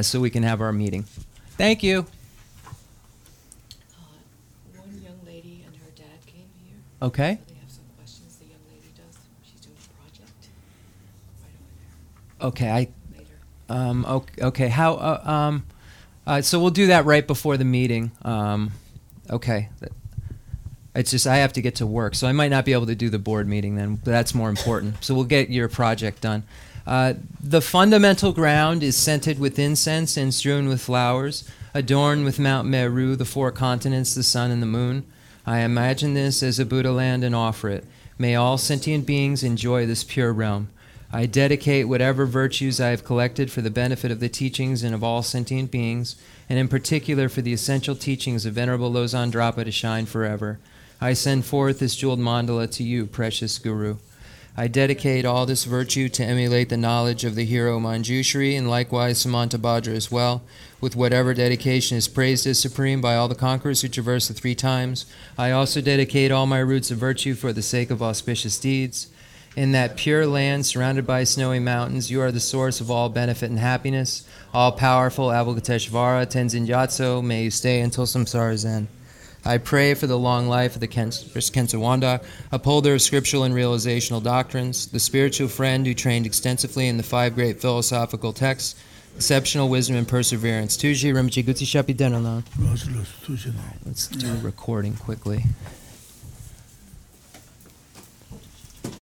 so we can have our meeting. Thank you. One young lady and her dad came here. Okay. So they have some questions. The young lady does. She's doing a project right over there. Okay. Later. Okay. How? So we'll do that right before the meeting. Okay. It's just I have to get to work, so I might not be able to do the board meeting then, but that's more important. So we'll get your project done. The fundamental ground is scented with incense and strewn with flowers, adorned with Mount Meru, the four continents, the sun, and the moon. I imagine this as a Buddha land and offer it. May all sentient beings enjoy this pure realm. I dedicate whatever virtues I have collected for the benefit of the teachings and of all sentient beings, and in particular for the essential teachings of Venerable Losang Drapa to shine forever. I send forth this jeweled mandala to you, precious Guru. I dedicate all this virtue to emulate the knowledge of the hero Manjushri and likewise Samantabhadra as well. With whatever dedication is praised as supreme by all the conquerors who traverse the three times, I also dedicate all my roots of virtue for the sake of auspicious deeds. In that pure land surrounded by snowy mountains, you are the source of all benefit and happiness. All-powerful Avalokiteshvara, Tenzin Gyatso, may you stay until samsara's end. I pray for the long life of the Khensa Wanda, upholder of scriptural and realizational doctrines, the spiritual friend who trained extensively in the five great philosophical texts, exceptional wisdom and perseverance. Tuji Rinpoche Gutsi Shapi Denolan. Let's do a recording quickly.